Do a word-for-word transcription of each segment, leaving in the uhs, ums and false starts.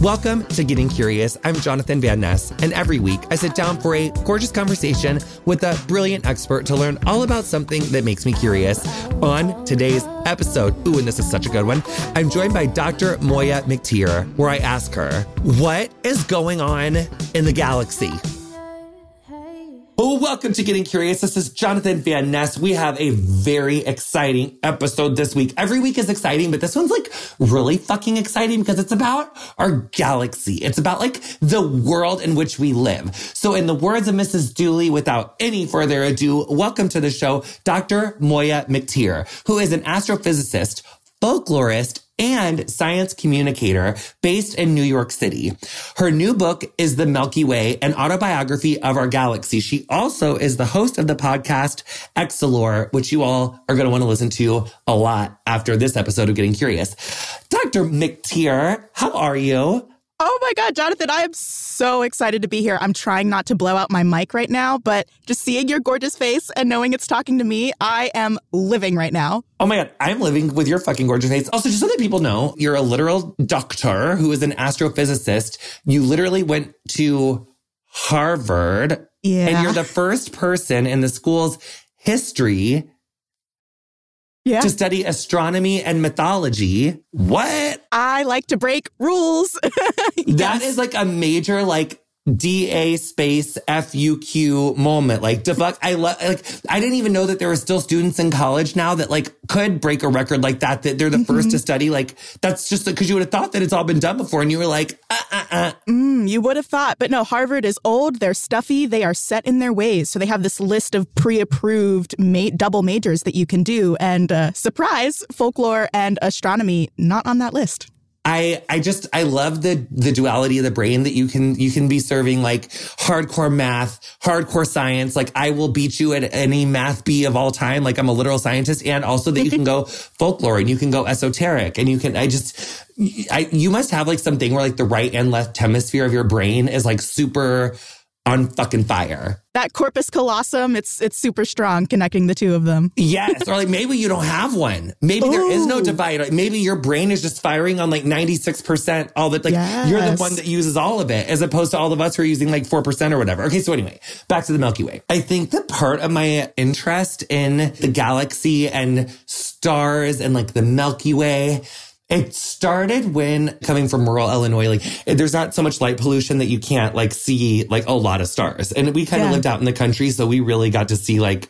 Welcome to Getting Curious. I'm Jonathan Van Ness, and every week I sit down for a gorgeous conversation with a brilliant expert to learn all about something that makes me curious. On today's episode, ooh, and this is such a good one, I'm joined by Doctor Moiya McTier, where I ask her, what is going on in the galaxy? Oh, welcome to Getting Curious. This is Jonathan Van Ness. We have a very exciting episode this week. Every week is exciting, but this one's like really fucking exciting because it's about our galaxy. It's about like the world in which we live. So in the words of Missus Dooley, without any further ado, welcome to the show, Doctor Moiya McTier, who is an astrophysicist, folklorist, and science communicator based in New York City. Her new book is The Milky Way, an autobiography of our galaxy. She also is the host of the podcast Exolore, which you all are going to want to listen to a lot after this episode of Getting Curious. Doctor McTier, how are you? Oh my God, Jonathan, I am so excited to be here. I'm trying not to blow out my mic right now, but just seeing your gorgeous face and knowing it's talking to me, I am living right now. Oh my God, I'm living with your fucking gorgeous face. Also, just so that people know, you're a literal doctor who is an astrophysicist. You literally went to Harvard. Yeah. And you're the first person in the school's history Yeah. to study astronomy and mythology. What? I like to break rules. Yes. That is like a major like D A space F U Q moment. Like, the fuck, I love, like, I didn't even know that there were still students in college now that like could break a record like that, that they're the mm-hmm. first to study. Like, that's just because you would have thought that it's all been done before. And you were like, uh, uh, uh. Mm, you would have thought, but no, Harvard is old. They're stuffy. They are set in their ways. So they have this list of pre-approved ma- double majors that you can do. And uh, surprise, folklore and astronomy, not on that list. I, I just, I love the, the duality of the brain that you can, you can be serving like hardcore math, hardcore science. Like, I will beat you at any math B of all time. Like, I'm a literal scientist. And also that you can go folklore and you can go esoteric and you can, I just, I, you must have like something where like the right and left hemisphere of your brain is like super on fucking fire. That corpus callosum, it's it's super strong connecting the two of them. Yes. Or like maybe you don't have one. Maybe Ooh. There is no divide. Like maybe your brain is just firing on like ninety-six percent all that. Like yes. You're the one that uses all of it as opposed to all of us who are using like four percent or whatever. Okay. So anyway, back to the Milky Way. I think that part of my interest in the galaxy and stars and like the Milky Way, it started when coming from rural Illinois, like there's not so much light pollution that you can't like see like a lot of stars. And we kind of yeah. lived out in the country. So we really got to see like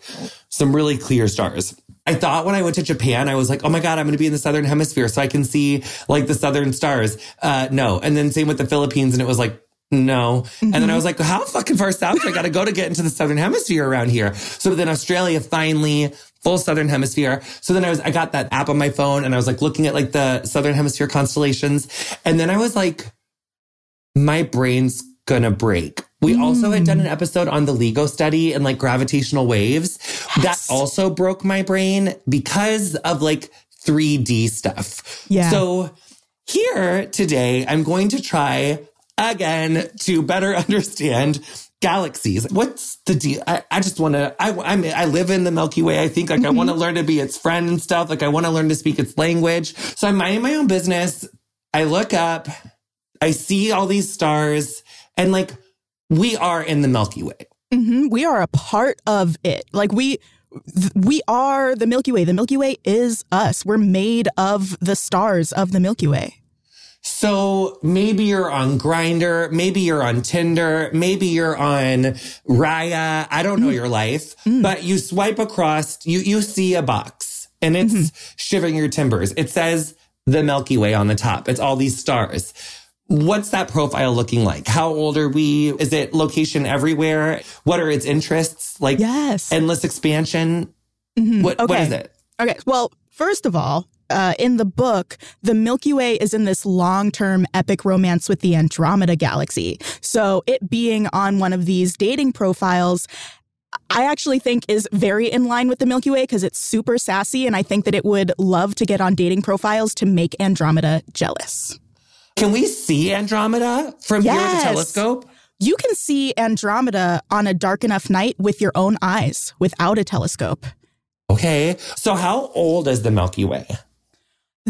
some really clear stars. I thought when I went to Japan, I was like, oh my God, I'm going to be in the Southern Hemisphere so I can see like the Southern stars. Uh, no. And then same with the Philippines. And it was like, no. Mm-hmm. And then I was like, how fucking far south do I got to go to get into the Southern Hemisphere around here? So then Australia finally... full Southern Hemisphere. So then I was, I got that app on my phone and I was like looking at like the Southern Hemisphere constellations. And then I was like, my brain's gonna break. We mm. also had done an episode on the LIGO study and like gravitational waves. Yes. That also broke my brain because of like three D stuff. Yeah. So here today, I'm going to try again to better understand galaxies. What's the deal? I, I just want to, I I'm, I live in the Milky Way. I think like mm-hmm. I want to learn to be its friend and stuff. Like I want to learn to speak its language. So I'm minding my own business. I look up, I see all these stars and like we are in the Milky Way. Mm-hmm. We are a part of it. Like we, th- we are the Milky Way. The Milky Way is us. We're made of the stars of the Milky Way. So maybe you're on Grindr, maybe you're on Tinder, maybe you're on Raya. I don't know mm. your life, mm. but you swipe across, you, you see a box and it's mm-hmm. shivering your timbers. It says the Milky Way on the top. It's all these stars. What's that profile looking like? How old are we? Is it location everywhere? What are its interests? Like yes. endless expansion? Mm-hmm. What, okay. what is it? Okay. Well, first of all, Uh, in the book, the Milky Way is in this long-term epic romance with the Andromeda Galaxy. So it being on one of these dating profiles, I actually think is very in line with the Milky Way because it's super sassy. And I think that it would love to get on dating profiles to make Andromeda jealous. Can we see Andromeda from yes. here with the telescope? You can see Andromeda on a dark enough night with your own eyes without a telescope. Okay. So how old is the Milky Way?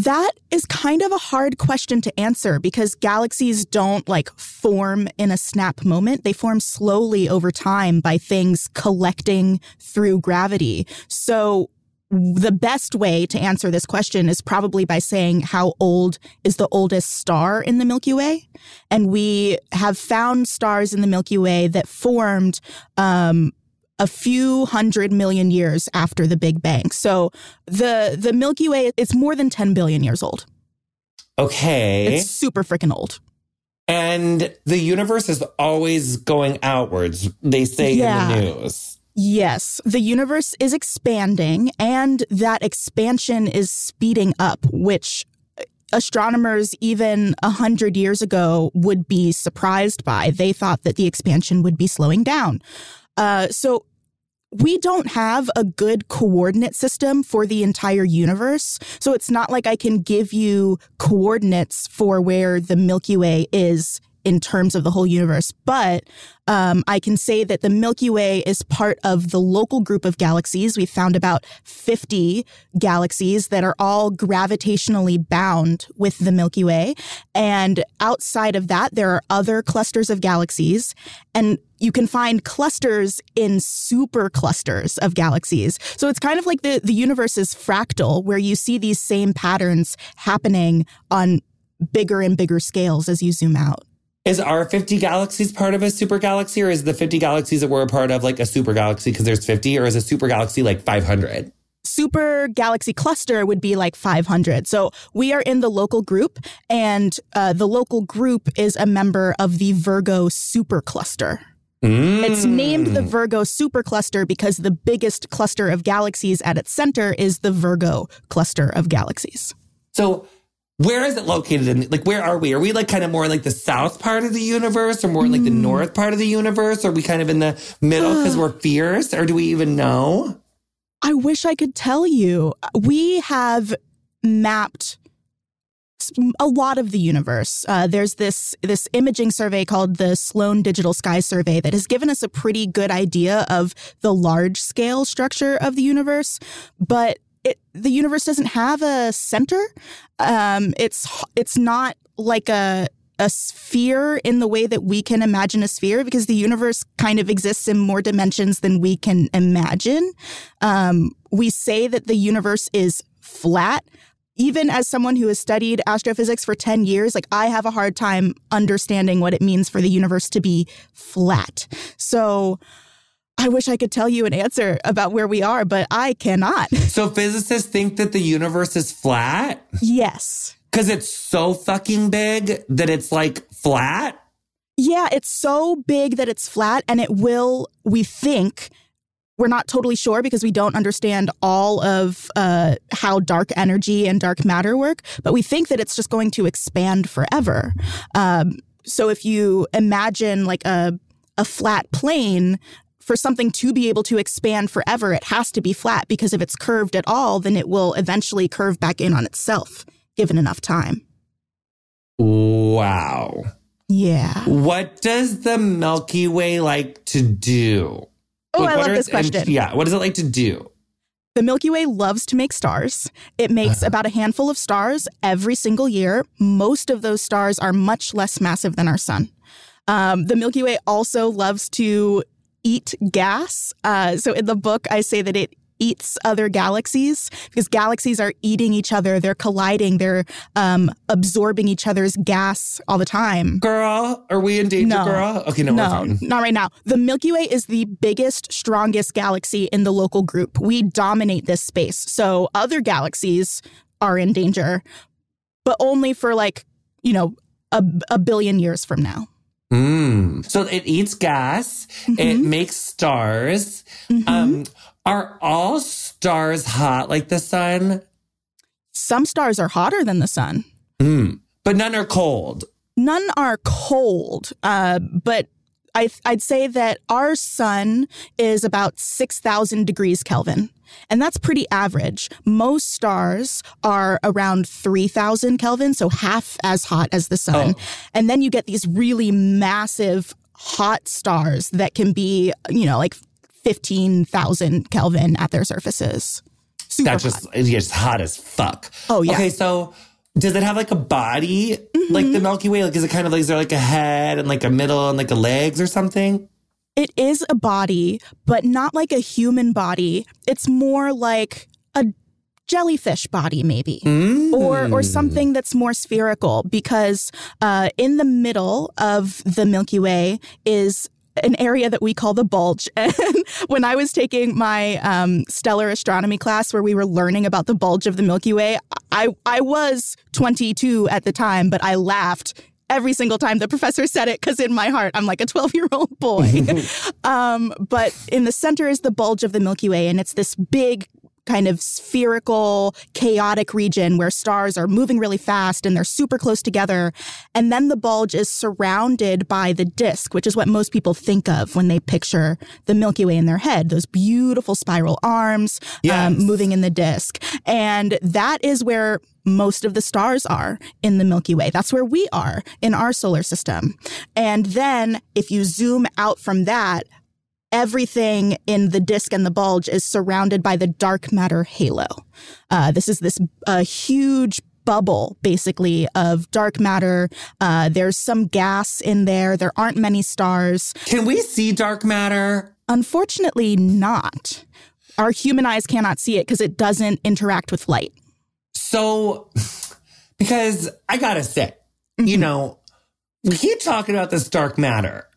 That is kind of a hard question to answer because galaxies don't like form in a snap moment. They form slowly over time by things collecting through gravity. So the best way to answer this question is probably by saying how old is the oldest star in the Milky Way? And we have found stars in the Milky Way that formed um, a few hundred million years after the Big Bang. So the the Milky Way, it's more than ten billion years old. Okay. It's super freaking old. And the universe is always going outwards, they say yeah. in the news. Yes, the universe is expanding, and that expansion is speeding up, which astronomers even one hundred years ago would be surprised by. They thought that the expansion would be slowing down. Uh, so we don't have a good coordinate system for the entire universe. So it's not like I can give you coordinates for where the Milky Way is in terms of the whole universe. But um, I can say that the Milky Way is part of the local group of galaxies. We've found about fifty galaxies that are all gravitationally bound with the Milky Way. And outside of that, there are other clusters of galaxies. And you can find clusters in super clusters of galaxies. So it's kind of like the, the universe is fractal, where you see these same patterns happening on bigger and bigger scales as you zoom out. Is our fifty galaxies part of a super galaxy, or is the fifty galaxies that we're a part of like a super galaxy because there's fifty, or is a super galaxy like five hundred? Super galaxy cluster would be like five hundred. So we are in the local group, and uh, the local group is a member of the Virgo super cluster. Mm. It's named the Virgo super cluster because the biggest cluster of galaxies at its center is the Virgo cluster of galaxies. So where is it located? In, like, where are we? Are we like kind of more like the south part of the universe, or more like the north part of the universe? Are we kind of in the middle because we're fierce, or do we even know? I wish I could tell you. We have mapped a lot of the universe. Uh, there's this this imaging survey called the Sloan Digital Sky Survey that has given us a pretty good idea of the large scale structure of the universe, but It, the universe doesn't have a center. Um, it's it's not like a a sphere in the way that we can imagine a sphere, because the universe kind of exists in more dimensions than we can imagine. Um, we say that the universe is flat. Even as someone who has studied astrophysics for ten years, like I have a hard time understanding what it means for the universe to be flat. So I wish I could tell you an answer about where we are, but I cannot. So physicists think that the universe is flat? Yes. Because it's so fucking big that it's like flat? Yeah, it's so big that it's flat, and it will, we think, we're not totally sure because we don't understand all of uh, how dark energy and dark matter work, but we think that it's just going to expand forever. Um, so if you imagine like a a flat plane, for something to be able to expand forever, it has to be flat, because if it's curved at all, then it will eventually curve back in on itself, given enough time. Wow. Yeah. What does the Milky Way like to do? Oh, like, I love this th- question. And, yeah. What does it like to do? The Milky Way loves to make stars. It makes uh, about a handful of stars every single year. Most of those stars are much less massive than our sun. Um, the Milky Way also loves to eat gas. Uh, so in the book, I say that it eats other galaxies because galaxies are eating each other. They're colliding. They're um, absorbing each other's gas all the time. Girl, are we in danger, no. girl? Okay, no, no, we're fine. Not right now. The Milky Way is the biggest, strongest galaxy in the local group. We dominate this space. So other galaxies are in danger, but only for like, you know, a, a billion years from now. Mm. So it eats gas. Mm-hmm. It makes stars. Mm-hmm. Um, are all stars hot like the sun? Some stars are hotter than the sun. Mm. But none are cold. None are cold. Uh, but I, I'd say that our sun is about six thousand degrees Kelvin. And that's pretty average. Most stars are around three thousand Kelvin, so half as hot as the sun. Oh. And then you get these really massive hot stars that can be, you know, like fifteen thousand Kelvin at their surfaces. Super That's just, hot. It's just hot as fuck. Oh, yeah. Okay, so does it have like a body, mm-hmm. like the Milky Way? Like, is it kind of like, is there like a head and like a middle and like a legs or something? It is a body, but not like a human body. It's more like a jellyfish body, maybe, mm. or or something that's more spherical, because uh, in the middle of the Milky Way is an area that we call the bulge. And when I was taking my um, stellar astronomy class where we were learning about the bulge of the Milky Way, I, I was twenty-two at the time, but I laughed every single time the professor said it, because in my heart, I'm like a twelve-year-old boy. um, but in the center is the bulge of the Milky Way, and it's this big kind of spherical, chaotic region where stars are moving really fast and they're super close together. And then the bulge is surrounded by the disk, which is what most people think of when they picture the Milky Way in their head, those beautiful spiral arms yes. um, moving in the disk. And that is where most of the stars are in the Milky Way. That's where we are in our solar system. And then if you zoom out from that, everything in the disk and the bulge is surrounded by the dark matter halo. Uh, this is this uh, huge bubble, basically, of dark matter. Uh, there's some gas in there. There aren't many stars. Can we see dark matter? Unfortunately not. Our human eyes cannot see it because it doesn't interact with light. So, because I gotta say, mm-hmm. you know, we keep talking about this dark matter.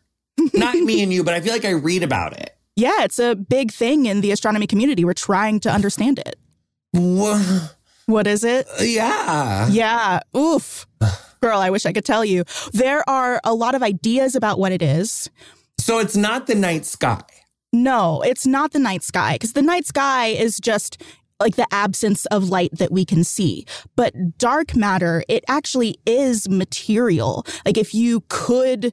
Not me and you, but I feel like I read about it. Yeah, it's a big thing in the astronomy community. We're trying to understand it. What? What is it? Yeah. Yeah. Oof. Girl, I wish I could tell you. There are a lot of ideas about what it is. So it's not the night sky. No, it's not the night sky, because the night sky is just like the absence of light that we can see. But dark matter, it actually is material. Like if you could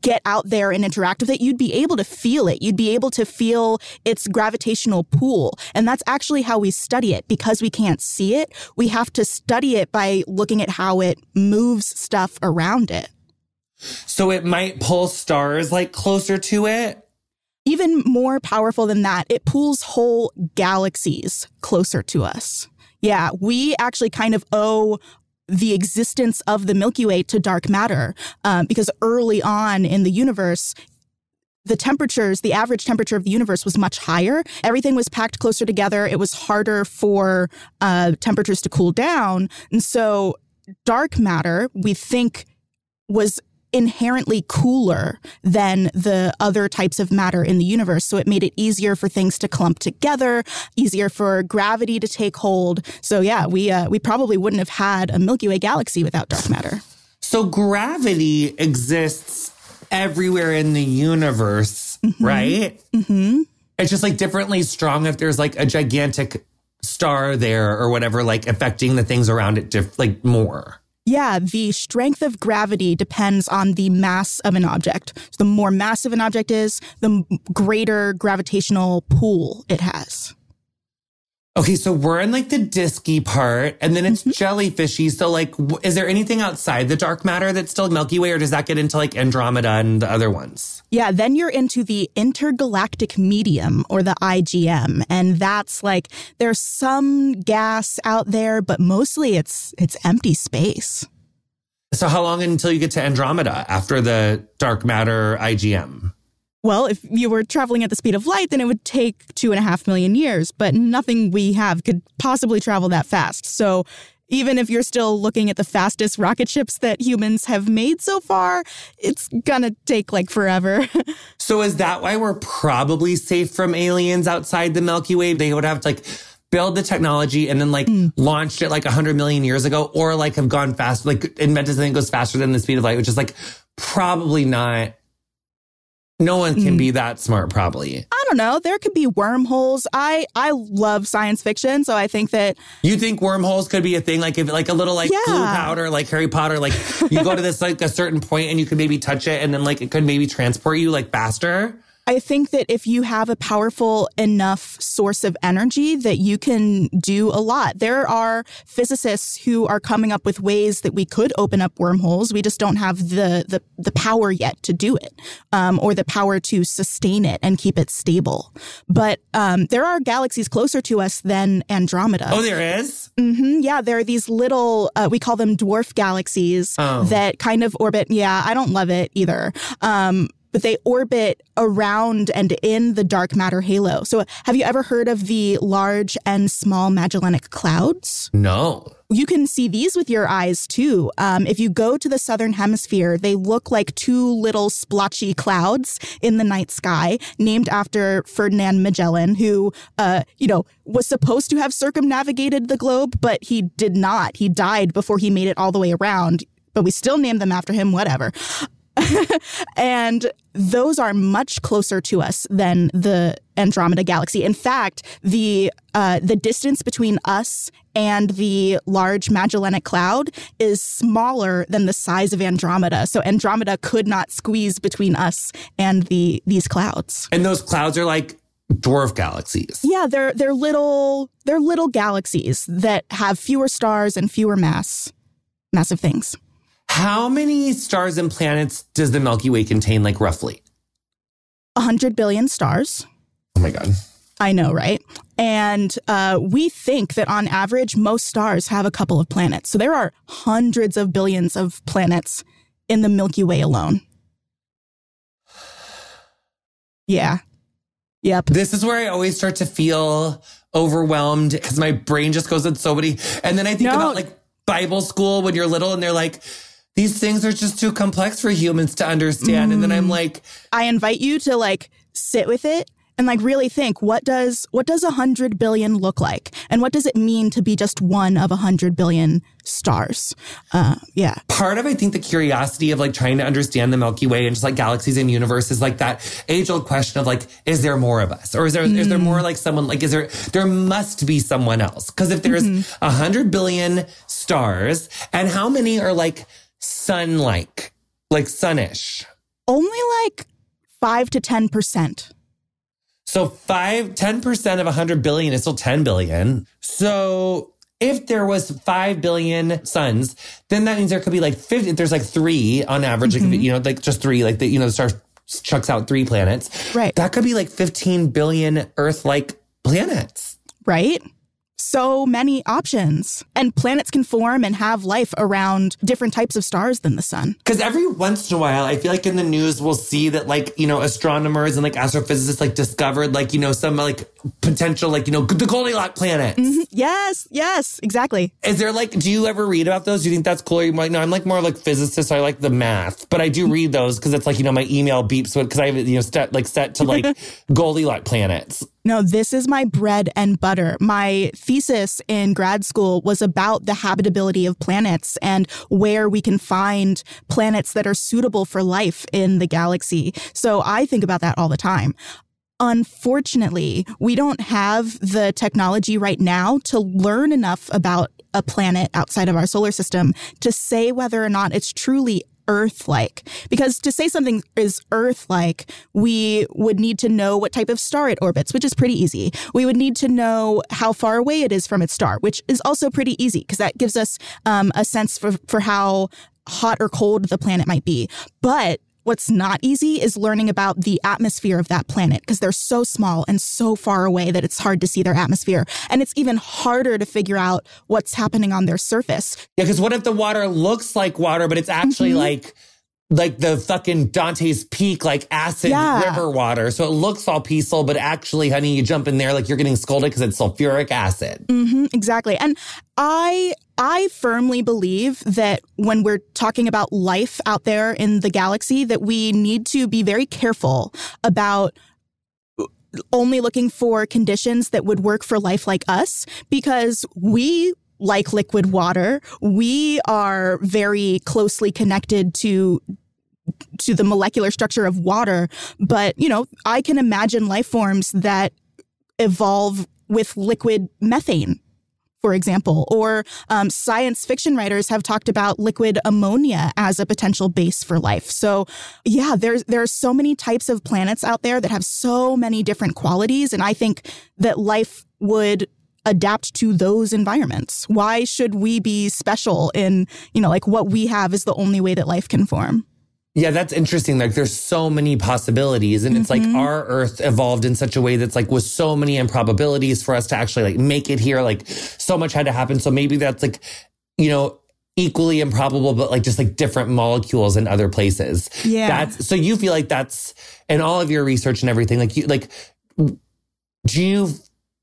get out there and interact with it, you'd be able to feel it. You'd be able to feel its gravitational pull. And that's actually how we study it. Because we can't see it, we have to study it by looking at how it moves stuff around it. So it might pull stars like closer to it? Even more powerful than that, it pulls whole galaxies closer to us. Yeah, we actually kind of owe the existence of the Milky Way to dark matter, um, because early on in the universe, the temperatures, the average temperature of the universe was much higher. Everything was packed closer together. It was harder for uh, temperatures to cool down. And so dark matter, we think, was inherently cooler than the other types of matter in the universe. So it made it easier for things to clump together, easier for gravity to take hold. So yeah, we uh, we probably wouldn't have had a Milky Way galaxy without dark matter. So gravity exists everywhere in the universe, mm-hmm. right? Mm-hmm. It's just like differently strong if there's like a gigantic star there or whatever, like affecting the things around it diff- like more. Yeah, the strength of gravity depends on the mass of an object. So the more massive an object is, the greater gravitational pull it has. Okay, so we're in like the disky part, and then it's mm-hmm. jellyfishy. So like, is there anything outside the dark matter that's still Milky Way, or does that get into like Andromeda and the other ones? Yeah, then you're into the intergalactic medium, or the I G M. And that's like, there's some gas out there, but mostly it's it's empty space. So how long until you get to Andromeda after the dark matter I G M? Well, if you were traveling at the speed of light, then it would take two and a half million years. But nothing we have could possibly travel that fast. So even if you're still looking at the fastest rocket ships that humans have made so far, it's going to take like forever. So is that why we're probably safe from aliens outside the Milky Way? They would have to like build the technology and then like mm. launched it like one hundred million years ago, or like have gone fast, like invented something that goes faster than the speed of light, which is like probably not. No one can be that smart, probably. I don't know. There could be wormholes. I, I love science fiction, so I think that... You think wormholes could be a thing? Like if like a little like yeah. blue powder, like Harry Potter, like you go to this like a certain point and you could maybe touch it and then like it could maybe transport you like faster? I think that if you have a powerful enough source of energy that you can do a lot. There are physicists who are coming up with ways that we could open up wormholes. We just don't have the the, the power yet to do it, um, or the power to sustain it and keep it stable. But um, there are galaxies closer to us than Andromeda. Oh, there is? Mm-hmm, yeah, there are these little, uh, we call them dwarf galaxies oh. that kind of orbit. Yeah, I don't love it either. Um, but they orbit around and in the dark matter halo. So have you ever heard of the Large and Small Magellanic Clouds? No. You can see these with your eyes, too. Um, if you go to the southern hemisphere, they look like two little splotchy clouds in the night sky, named after Ferdinand Magellan, who, uh, you know, was supposed to have circumnavigated the globe, but he did not. He died before he made it all the way around. But we still named them after him, whatever. And those are much closer to us than the Andromeda Galaxy. In fact, the uh, the distance between us and the Large Magellanic Cloud is smaller than the size of Andromeda. So Andromeda could not squeeze between us and the these clouds. And those clouds are like dwarf galaxies. Yeah, they're they're little they're little galaxies that have fewer stars and fewer mass, massive things. How many stars and planets does the Milky Way contain, like, roughly? one hundred billion stars. Oh, my God. I know, right? And uh, we think that on average, most stars have a couple of planets. So there are hundreds of billions of planets in the Milky Way alone. Yeah. Yep. This is where I always start to feel overwhelmed because my brain just goes at so many. And then I think no. about, like, Bible school when you're little and they're like, these things are just too complex for humans to understand. Mm. And then I'm like... I invite you to, like, sit with it and, like, really think, what does what does one hundred billion look like? And what does it mean to be just one of one hundred billion stars? Uh, yeah. Part of, I think, the curiosity of, like, trying to understand the Milky Way and just, like, galaxies and universes, like, that age-old question of, like, is there more of us? Or is there mm. is there more, like, someone... Like, is there... There must be someone else. Because if there's mm-hmm. one hundred billion stars, and how many are, like... sun-like, like sunish? Only like five to ten percent. So five, ten percent of one hundred billion is still ten billion. So if there was five billion suns, then that means there could be like fifty, there's like three on average, mm-hmm. it could be, you know, like just three, like the, you know, the star chucks out three planets. Right. That could be like fifteen billion Earth-like planets. Right. So many options. And planets can form and have life around different types of stars than the sun. Because every once in a while, I feel like in the news, we'll see that, like, you know, astronomers and, like, astrophysicists, like, discovered, like, you know, some, like, potential, like, you know, the Goldilocks planets. Mm-hmm. Yes, yes, exactly. Is there, like, do you ever read about those? Do you think that's cool? Or you're like, no, I'm, like, more, like, physicist. So I like the math. But I do read those because it's, like, you know, my email beeps because I have, you know, set, like, set to, like, Goldilocks planets. No, this is my bread and butter. My thesis in grad school was about the habitability of planets and where we can find planets that are suitable for life in the galaxy. So I think about that all the time. Unfortunately, we don't have the technology right now to learn enough about a planet outside of our solar system to say whether or not it's truly Earth-like. Because to say something is Earth-like, we would need to know what type of star it orbits, which is pretty easy. We would need to know how far away it is from its star, which is also pretty easy because that gives us um, a sense for, for how hot or cold the planet might be. But what's not easy is learning about the atmosphere of that planet because they're so small and so far away that it's hard to see their atmosphere. And it's even harder to figure out what's happening on their surface. Yeah, because what if the water looks like water, but it's actually mm-hmm. like like the fucking Dante's Peak, like acid yeah. river water. So it looks all peaceful, but actually, honey, you jump in there like you're getting scolded because it's sulfuric acid. Mm-hmm, exactly. And I... I firmly believe that when we're talking about life out there in the galaxy, that we need to be very careful about only looking for conditions that would work for life like us, because we like liquid water. We are very closely connected to to the molecular structure of water. But, you know, I can imagine life forms that evolve with liquid methane. for example, or um, science fiction writers have talked about liquid ammonia as a potential base for life. So yeah, there's, there are so many types of planets out there that have so many different qualities. And I think that life would adapt to those environments. Why should we be special in, you know, like what we have is the only way that life can form? Yeah, that's interesting. Like there's so many possibilities and mm-hmm. it's like our Earth evolved in such a way that's like with so many improbabilities for us to actually like make it here. Like so much had to happen. So maybe that's like, you know, equally improbable, but like just like different molecules in other places. Yeah. That's, so you feel like that's in all of your research and everything, like you, like, do you,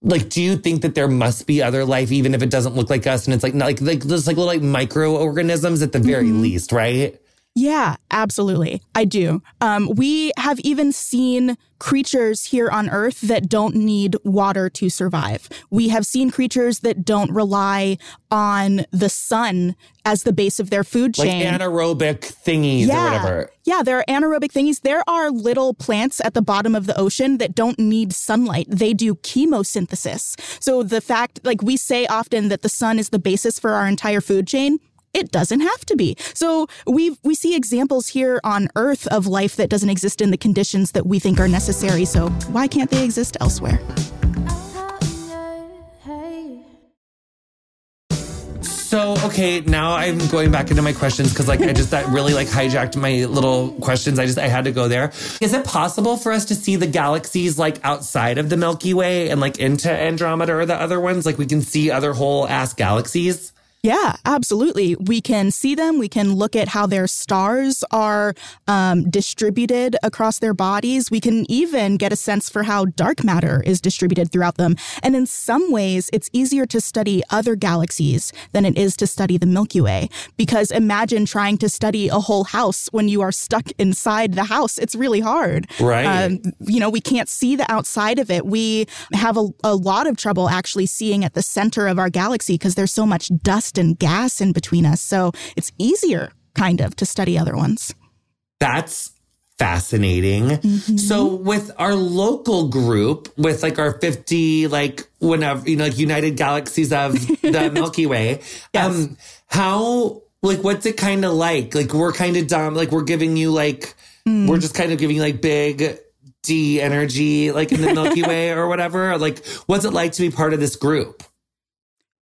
Like, do you think that there must be other life, even if it doesn't look like us? And it's like, not like, like there's like little like microorganisms at the very mm-hmm. least, right? Yeah, absolutely. I do. Um, we have even seen creatures here on Earth that don't need water to survive. We have seen creatures that don't rely on the sun as the base of their food chain. Like anaerobic thingies yeah. or whatever. Yeah, there are anaerobic thingies. There are little plants at the bottom of the ocean that don't need sunlight. They do chemosynthesis. So the fact, like we say often that the sun is the basis for our entire food chain, it doesn't have to be. So we we see examples here on Earth of life that doesn't exist in the conditions that we think are necessary. So why can't they exist elsewhere? So, okay, now I'm going back into my questions because like I just that really like hijacked my little questions. I just I had to go there. Is it possible for us to see the galaxies like outside of the Milky Way and like into Andromeda or the other ones? Like we can see other whole ass galaxies? Yeah, absolutely. We can see them. We can look at how their stars are um, distributed across their bodies. We can even get a sense for how dark matter is distributed throughout them. And in some ways, it's easier to study other galaxies than it is to study the Milky Way. Because imagine trying to study a whole house when you are stuck inside the house. It's really hard. Right. Um, you know, we can't see the outside of it. We have a, a lot of trouble actually seeing at the center of our galaxy because there's so much dust and gas in between us. So it's easier, kind of, to study other ones. That's fascinating. Mm-hmm. So with our local group, with like our fifty, like whenever, you know, like United Galaxies of the Milky Way, yes. um, how, like, what's it kind of like? Like, we're kind of dumb. Like, we're giving you like, mm. we're just kind of giving you like big D energy, like in the Milky Way or whatever. Like, what's it like to be part of this group?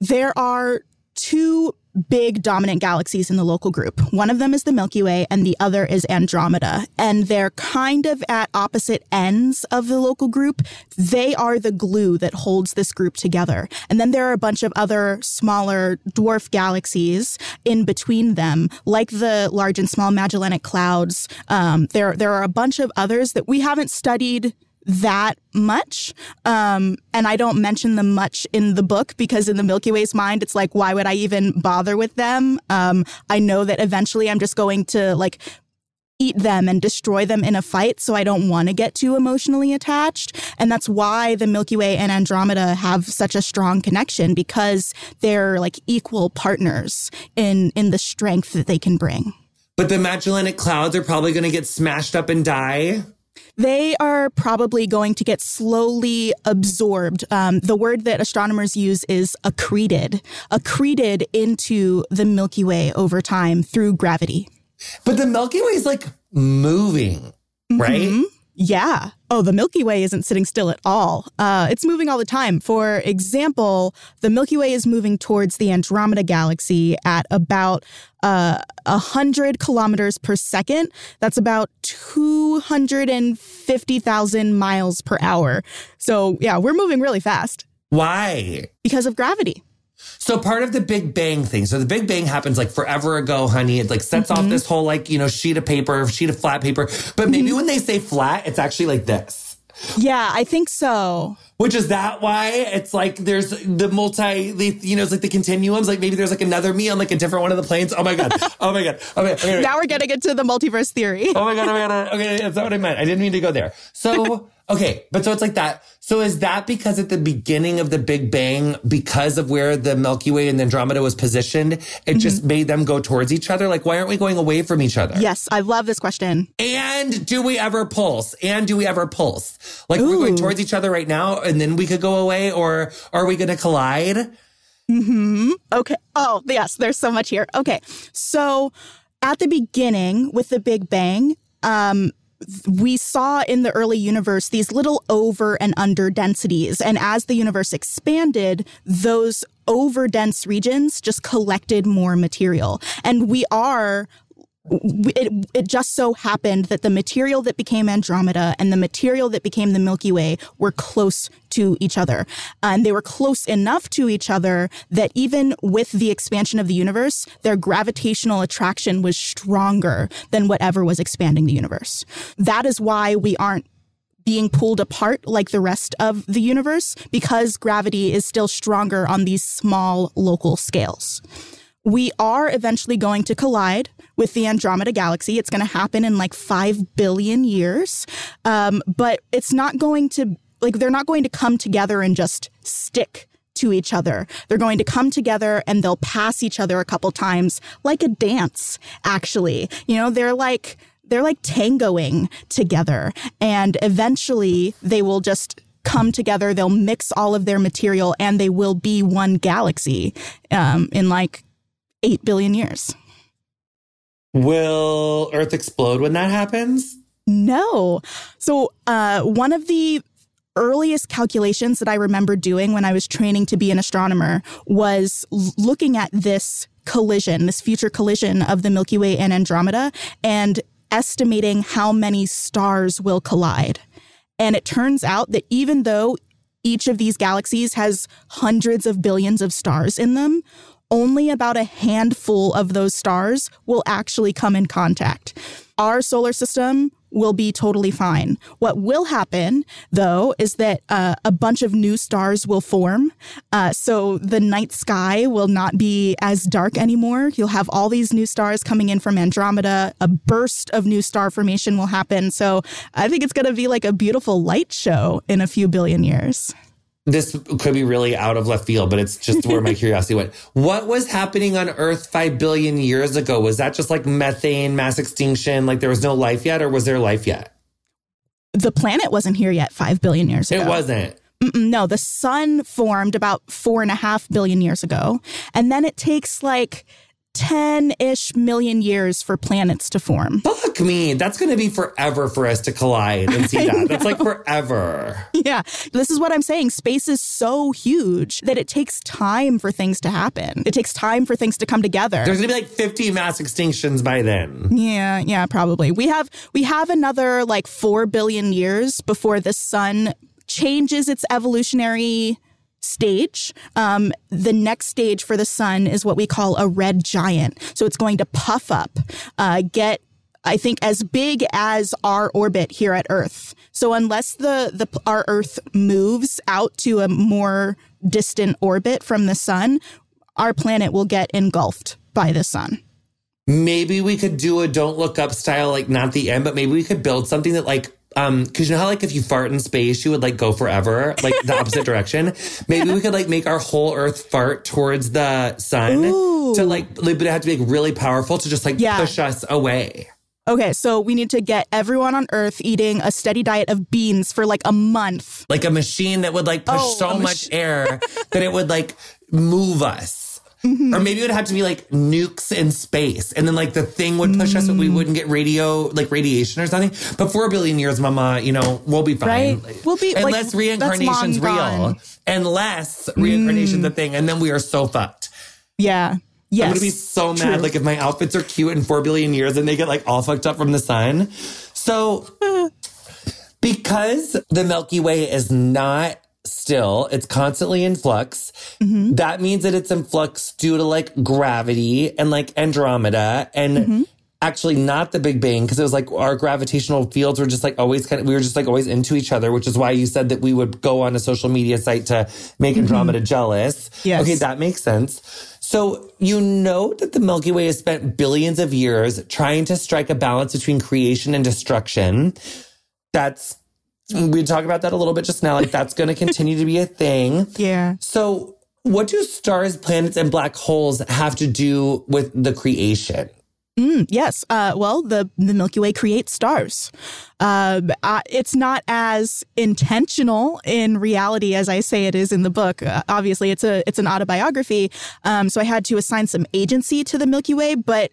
There are two big dominant galaxies in the local group. One of them is the Milky Way and the other is Andromeda. And they're kind of at opposite ends of the local group. They are the glue that holds this group together. And then there are a bunch of other smaller dwarf galaxies in between them, like the Large and Small Magellanic Clouds. Um, there, there are a bunch of others that we haven't studied that much. Um, and I don't mention them much in the book because in the Milky Way's mind, it's like, why would I even bother with them? Um, I know that eventually I'm just going to like eat them and destroy them in a fight. So I don't want to get too emotionally attached. And that's why the Milky Way and Andromeda have such a strong connection because they're like equal partners in, in the strength that they can bring. But the Magellanic Clouds are probably going to get smashed up and die. They are probably going to get slowly absorbed. Um, the word that astronomers use is accreted, accreted into the Milky Way over time through gravity. But the Milky Way is like moving, mm-hmm. right? Yeah. Oh, the Milky Way isn't sitting still at all. Uh, it's moving all the time. For example, the Milky Way is moving towards the Andromeda Galaxy at about uh, one hundred kilometers per second. That's about two hundred fifty thousand miles per hour. So, yeah, we're moving really fast. Why? Because of gravity. So part of the Big Bang thing. So the Big Bang happens like forever ago, honey. It like sets mm-hmm. off this whole like, you know, sheet of paper, sheet of flat paper. But maybe mm-hmm. when they say flat, it's actually like this. Yeah, I think so. Which is that why it's like there's the multi, the, you know, it's like the continuums. Like maybe there's like another me on like a different one of the planes. Oh, my God. Oh, my God. Oh my God. Okay, now we're getting into the multiverse theory. Oh, my God. Oh, my God. Okay, that's not what I meant. I didn't mean to go there. So... Okay, but so it's like that. So is that because at the beginning of the Big Bang, because of where the Milky Way and Andromeda was positioned, it mm-hmm. just made them go towards each other? Like, why aren't we going away from each other? Yes, I love this question. And do we ever pulse? And do we ever pulse? Like, Ooh. We're going towards each other right now, and then we could go away, or are we going to collide? Mm-hmm. Okay. Oh, yes. There's so much here. Okay. So at the beginning with the Big Bang, um, we saw in the early universe these little over and under densities. And as the universe expanded, those over dense regions just collected more material. And we are... It, it just so happened that the material that became Andromeda and the material that became the Milky Way were close to each other. And they were close enough to each other that even with the expansion of the universe, their gravitational attraction was stronger than whatever was expanding the universe. That is why we aren't being pulled apart like the rest of the universe, because gravity is still stronger on these small local scales. We are eventually going to collide with the Andromeda Galaxy. It's going to happen in like five billion years. Um, but it's not going to, like, they're not going to come together and just stick to each other. They're going to come together and they'll pass each other a couple times, like a dance, actually. You know, they're like, they're like tangoing together. And eventually they will just come together. They'll mix all of their material and they will be one galaxy um, in like eight billion years. Will Earth explode when that happens? No. So uh, one of the earliest calculations that I remember doing when I was training to be an astronomer was looking at this collision, this future collision of the Milky Way and Andromeda, and estimating how many stars will collide. And it turns out that even though each of these galaxies has hundreds of billions of stars in them, only about a handful of those stars will actually come in contact. Our solar system will be totally fine. What will happen, though, is that uh, a bunch of new stars will form. Uh, so the night sky will not be as dark anymore. You'll have all these new stars coming in from Andromeda. A burst of new star formation will happen. So I think it's going to be like a beautiful light show in a few billion years. This could be really out of left field, but it's just where my curiosity went. What was happening on Earth five billion years ago? Was that just like methane, mass extinction? Like there was no life yet, or was there life yet? The planet wasn't here yet five billion years ago. It wasn't. Mm-mm, no, the sun formed about four and a half billion years ago. And then it takes like ten-ish million years for planets to form. Fuck me. That's going to be forever for us to collide and see that. That's like forever. Yeah. This is what I'm saying. Space is so huge that it takes time for things to happen. It takes time for things to come together. There's going to be like fifty mass extinctions by then. Yeah. Yeah, probably. We have we have another like four billion years before the sun changes its evolutionary stage. Um, the next stage for the sun is what we call a red giant. So it's going to puff up, uh, get, I think, as big as our orbit here at Earth. So unless the, the our Earth moves out to a more distant orbit from the sun, our planet will get engulfed by the sun. Maybe we could do a Don't Look Up style, like not the end, but maybe we could build something that like Um, because you know how, like, if you fart in space, you would, like, go forever, like, the opposite direction? Maybe we could, like, make our whole Earth fart towards the sun. Ooh. To, like, but it had to be, like, really powerful to just, like, yeah. push us away. Okay, so we need to get everyone on Earth eating a steady diet of beans for, like, a month. Like a machine that would, like, push oh, so mach- much air that it would, like, move us. Mm-hmm. Or maybe it would have to be like nukes in space. And then like the thing would push mm. us, but we wouldn't get radio, like radiation or something. But four billion years, mama, you know, we'll be fine. Right? We'll be, Unless like, reincarnation's real. Gone. Unless reincarnation's mm. a thing. And then we are so fucked. Yeah. Yes. I'm going to be so mad. True. Like if my outfits are cute in four billion years and they get like all fucked up from the sun. So because the Milky Way is not still, it's constantly in flux. Mm-hmm. That means that it's in flux due to like gravity and like Andromeda and mm-hmm. actually not the Big Bang, because it was like our gravitational fields were just like always kind of, we were just like always into each other, which is why you said that we would go on a social media site to make Andromeda mm-hmm. jealous. Yes. Okay, that makes sense. So you know that the Milky Way has spent billions of years trying to strike a balance between creation and destruction. That's We talked about that a little bit just now. Like, that's going to continue to be a thing. Yeah. So what do stars, planets, and black holes have to do with the creation? Mm, yes. Uh, well, the, the Milky Way creates stars. Uh, uh, it's not as intentional in reality as I say it is in the book. Uh, obviously, it's a it's an autobiography, um, so I had to assign some agency to the Milky Way. But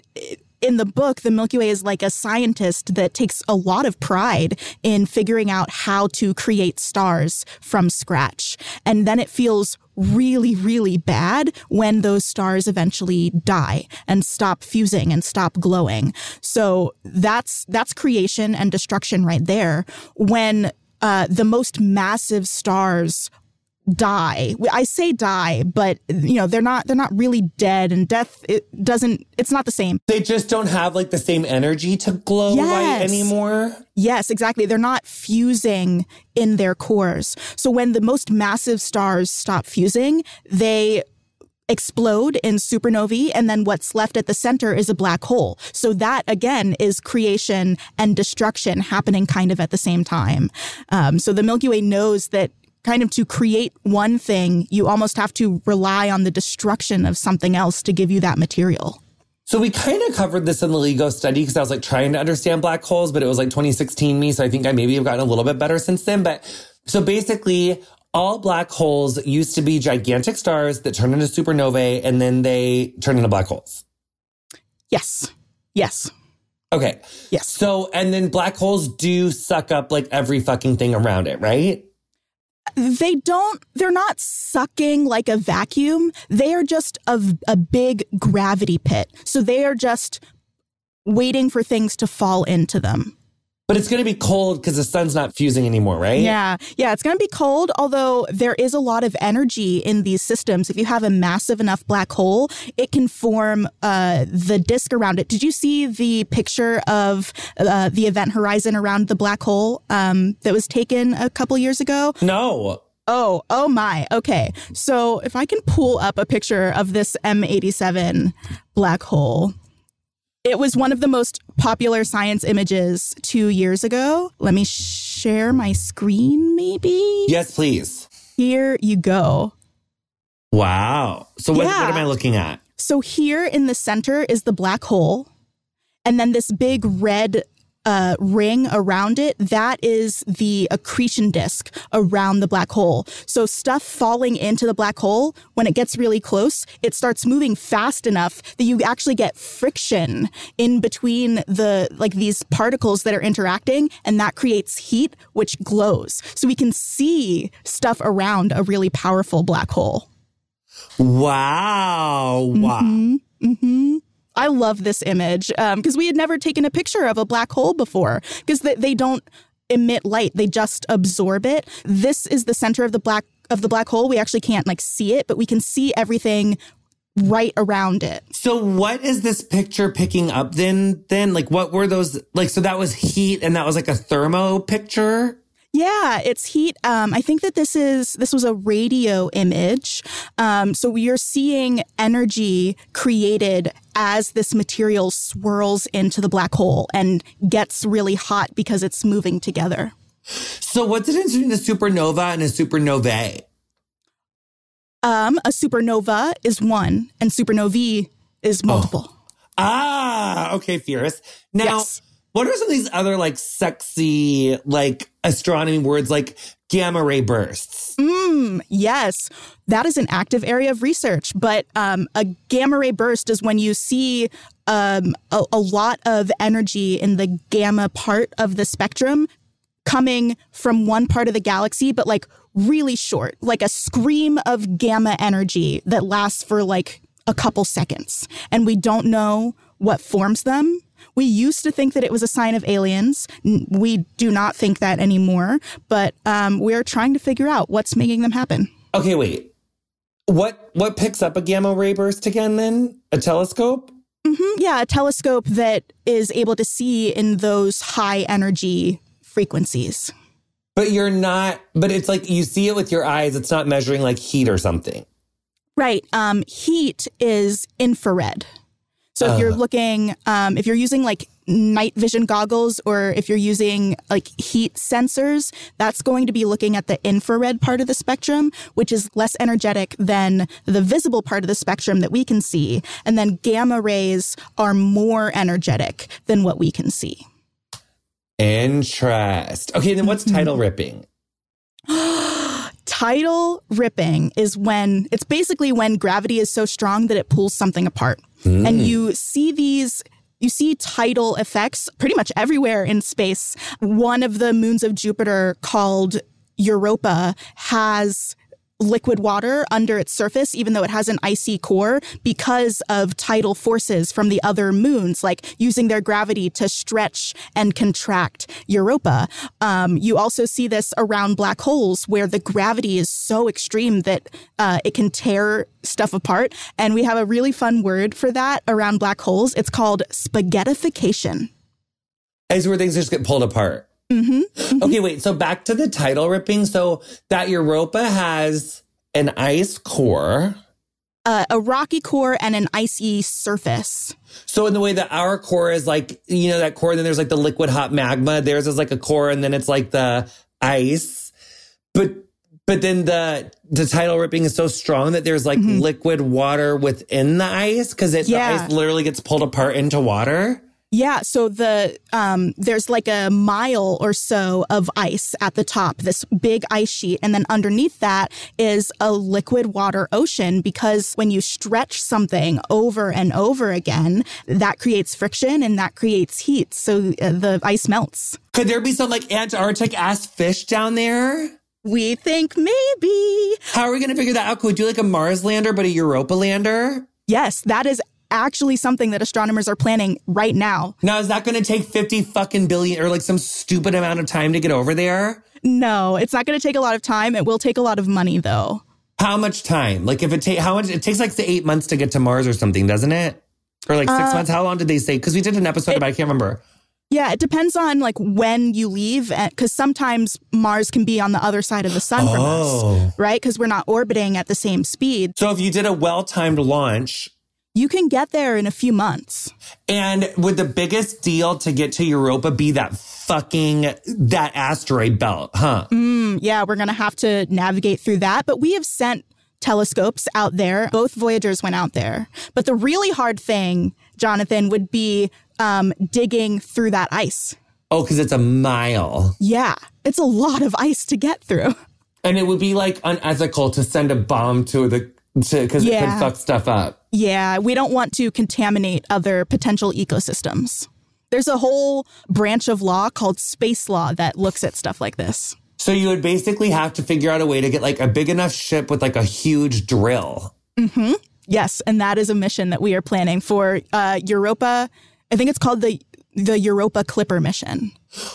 in the book, the Milky Way is like a scientist that takes a lot of pride in figuring out how to create stars from scratch. And then it feels really, really bad when those stars eventually die and stop fusing and stop glowing. So that's that's creation and destruction right there. When uh, the most massive stars die, I say die, but you know they're not they're not really dead, and death it doesn't it's not the same. They just don't have like the same energy to glow yes. light anymore. Yes, exactly. They're not fusing in their cores. So when the most massive stars stop fusing, they explode in supernovae, and then what's left at the center is a black hole. So that, again, is creation and destruction happening kind of at the same time. Um, so the Milky Way knows that kind of to create one thing, you almost have to rely on the destruction of something else to give you that material. So we kind of covered this in the LIGO study because I was like trying to understand black holes, but it was like twenty sixteen me. So I think I maybe have gotten a little bit better since then. But so basically, all black holes used to be gigantic stars that turn into supernovae and then they turn into black holes. Yes. Yes. Okay. Yes. So and then black holes do suck up like every fucking thing around it, right? They don't, they're not sucking like a vacuum. They are just a, a big gravity pit. So they are just waiting for things to fall into them. But it's going to be cold because the sun's not fusing anymore, right? Yeah. Yeah, it's going to be cold, although there is a lot of energy in these systems. If you have a massive enough black hole, it can form uh, the disk around it. Did you see the picture of uh, the event horizon around the black hole um, that was taken a couple years ago? No. Oh, oh my. Okay. So if I can pull up a picture of this M eighty-seven black hole. It was one of the most popular science images two years ago. Let me share my screen, maybe? Yes, please. Here you go. Wow. So what, yeah. what am I looking at? So here in the center is the black hole. And then this big red uh, ring around it, that is the accretion disk around the black hole. So stuff falling into the black hole, when it gets really close, it starts moving fast enough that you actually get friction in between the, like these particles that are interacting, and that creates heat, which glows. So we can see stuff around a really powerful black hole. Wow. Wow. Mm-hmm. Mm-hmm. I love this image because um, we had never taken a picture of a black hole before because they, they don't emit light. They just absorb it. This is the center of the black of the black hole. We actually can't like see it, but we can see everything right around it. So what is this picture picking up then? Then like what were those like? So that was heat and that was like a thermo picture. Yeah, it's heat. Um, I think that this is this was a radio image. Um, so you're seeing energy created as this material swirls into the black hole and gets really hot because it's moving together. So what's the difference between a supernova and a supernovae? Um, a supernova is one and supernovae is multiple. Oh. Ah, okay, fierce. Now, yes. What are some of these other like sexy like astronomy words like gamma ray bursts? Mm, yes, that is an active area of research. But um, a gamma ray burst is when you see um, a, a lot of energy in the gamma part of the spectrum coming from one part of the galaxy, but like really short, like a scream of gamma energy that lasts for like a couple seconds. And we don't know what forms them. We used to think that it was a sign of aliens. We do not think that anymore, but um, we're trying to figure out what's making them happen. Okay, wait. What what picks up a gamma ray burst again then? A telescope? Mm-hmm, yeah, a telescope that is able to see in those high energy frequencies. But you're not, but it's like you see it with your eyes. It's not measuring like heat or something. Right. Um, heat is infrared. So uh. if you're looking, um, if you're using like night vision goggles or if you're using like heat sensors, that's going to be looking at the infrared part of the spectrum, which is less energetic than the visible part of the spectrum that we can see. And then gamma rays are more energetic than what we can see. Interest. Okay, then what's tidal ripping? Tidal ripping is when, it's basically when gravity is so strong that it pulls something apart. Mm. And you see these, you see tidal effects pretty much everywhere in space. One of the moons of Jupiter called Europa has liquid water under its surface, even though it has an icy core, because of tidal forces from the other moons, like using their gravity to stretch and contract Europa. Um, you also see this around black holes where the gravity is so extreme that uh, it can tear stuff apart. And we have a really fun word for that around black holes. It's called spaghettification. It's where things just get pulled apart. Mm-hmm, mm-hmm. Okay, wait. So back to the tidal ripping. So that Europa has an ice core. Uh, a rocky core and an icy surface. So in the way that our core is like, you know, that core, and then there's like the liquid hot magma. Theirs is like a core and then it's like the ice. But but then the, the tidal ripping is so strong that there's like mm-hmm. liquid water within the ice because yeah. the ice literally gets pulled apart into water. Yeah, so the um, there's like a mile or so of ice at the top, this big ice sheet. And then underneath that is a liquid water ocean, because when you stretch something over and over again, that creates friction and that creates heat. So uh, the ice melts. Could there be some like Antarctic-ass fish down there? We think maybe. How are we going to figure that out? Could we do like a Mars lander but a Europa lander? Yes, that is actually something that astronomers are planning right now. Now, is that going to take fifty fucking billion or like some stupid amount of time to get over there? No, it's not going to take a lot of time. It will take a lot of money, though. How much time? Like if it takes how much it takes like the eight months to get to Mars or something, doesn't it? Or like six uh, months. How long did they say? Because we did an episode it, about I can't remember. Yeah, it depends on like when you leave, because sometimes Mars can be on the other side of the sun from oh. us, right? Because we're not orbiting at the same speed. So if you did a well-timed launch, you can get there in a few months. And would the biggest deal to get to Europa be that fucking, that asteroid belt, huh? Mm, yeah, we're going to have to navigate through that. But we have sent telescopes out there. Both Voyagers went out there. But the really hard thing, Jonathan, would be um, digging through that ice. Oh, because it's a mile. Yeah, it's a lot of ice to get through. And it would be like unethical to send a bomb to the, because yeah. it could fuck stuff up. Yeah, we don't want to contaminate other potential ecosystems. There's a whole branch of law called space law that looks at stuff like this. So you would basically have to figure out a way to get like a big enough ship with like a huge drill. Mm-hmm. Yes, and that is a mission that we are planning for uh, Europa. I think it's called the the Europa Clipper mission.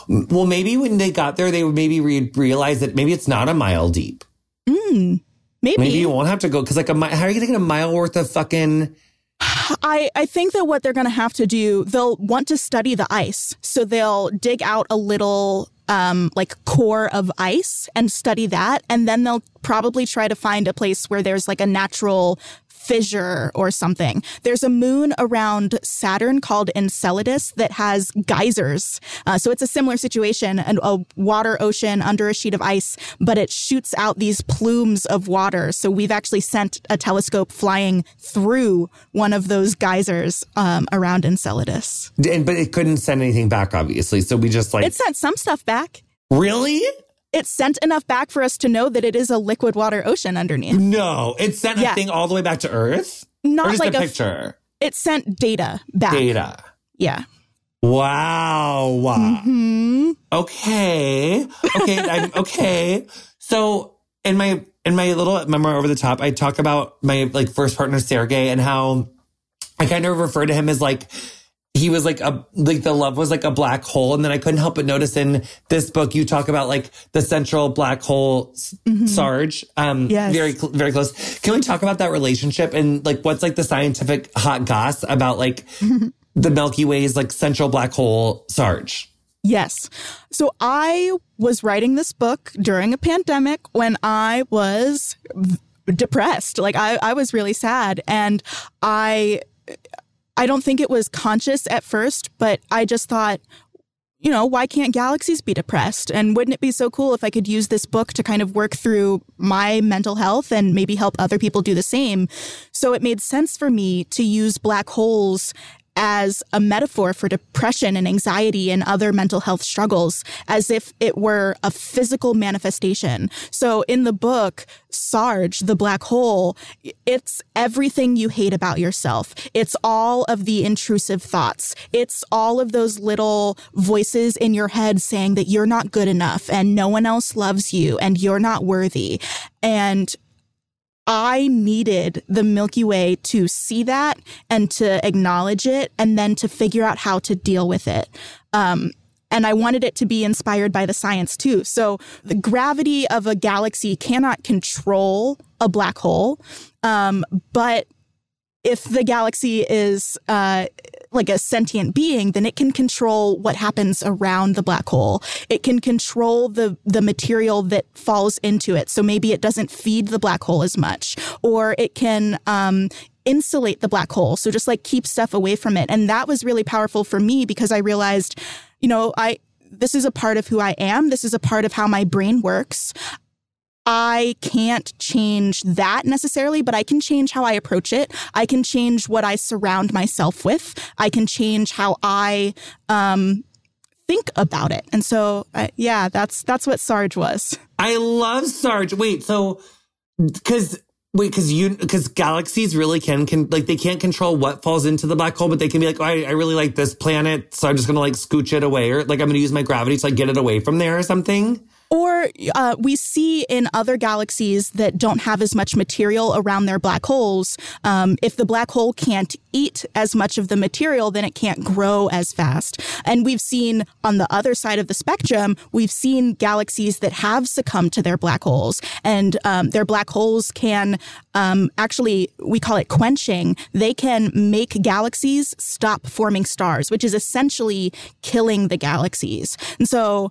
Well, maybe when they got there, they would maybe re- realize that maybe it's not a mile deep. Mm. Maybe. Maybe you won't have to go, because like a mi- how are you going to get a mile worth of fucking... I, I think that what they're going to have to do, they'll want to study the ice. So they'll dig out a little um, like core of ice and study that. And then they'll probably try to find a place where there's like a natural fissure or something. There's a moon around Saturn called Enceladus that has geysers. Uh, so it's a similar situation, an, a water ocean under a sheet of ice, but it shoots out these plumes of water. So we've actually sent a telescope flying through one of those geysers um, around Enceladus. And, but it couldn't send anything back, obviously. So we just like... It sent some stuff back. Really? It sent enough back for us to know that it is a liquid water ocean underneath. No, it sent yeah. a thing all the way back to Earth? Not or just like a picture. A f- it sent data back. Data. Yeah. Wow. Mm-hmm. Okay. Okay. I'm, okay. So in my in my little memoir over the top, I talk about my like first partner Sergey and how I kind of refer to him as like, he was like a like the love was like a black hole. And then I couldn't help but notice in this book, you talk about like the central black hole mm-hmm. Sarge. Um, yes. Very, cl- very close. Can we talk about that relationship and like what's like the scientific hot goss about like the Milky Way's like central black hole Sarge? Yes. So I was writing this book during a pandemic when I was depressed. Like I, I was really sad. And I... I don't think it was conscious at first, but I just thought, you know, why can't galaxies be depressed? And wouldn't it be so cool if I could use this book to kind of work through my mental health and maybe help other people do the same? So it made sense for me to use black holes as a metaphor for depression and anxiety and other mental health struggles, as if it were a physical manifestation. So in the book, Sarge, the black hole, it's everything you hate about yourself. It's all of the intrusive thoughts. It's all of those little voices in your head saying that you're not good enough and no one else loves you and you're not worthy. And I needed the Milky Way to see that and to acknowledge it and then to figure out how to deal with it. Um, and I wanted it to be inspired by the science, too. So the gravity of a galaxy cannot control a black hole. Um, but if the galaxy is uh, like a sentient being, then it can control what happens around the black hole. It can control the the material that falls into it. So maybe it doesn't feed the black hole as much, or it can um, insulate the black hole. So just like keep stuff away from it. And that was really powerful for me because I realized, you know, I this is a part of who I am. This is a part of how my brain works. I can't change that necessarily, but I can change how I approach it. I can change what I surround myself with. I can change how I um, think about it. And so, uh, yeah, that's that's what Sarge was. I love Sarge. Wait, so because wait, because you because galaxies really can can like they can't control what falls into the black hole, but they can be like, oh, I, I really like this planet, so I'm just gonna like scooch it away, or like I'm gonna use my gravity to like get it away from there or something. Or uh, we see in other galaxies that don't have as much material around their black holes, um, if the black hole can't eat as much of the material, then it can't grow as fast. And we've seen on the other side of the spectrum, we've seen galaxies that have succumbed to their black holes. And um, their black holes can um, actually, we call it quenching. They can make galaxies stop forming stars, which is essentially killing the galaxies. And so,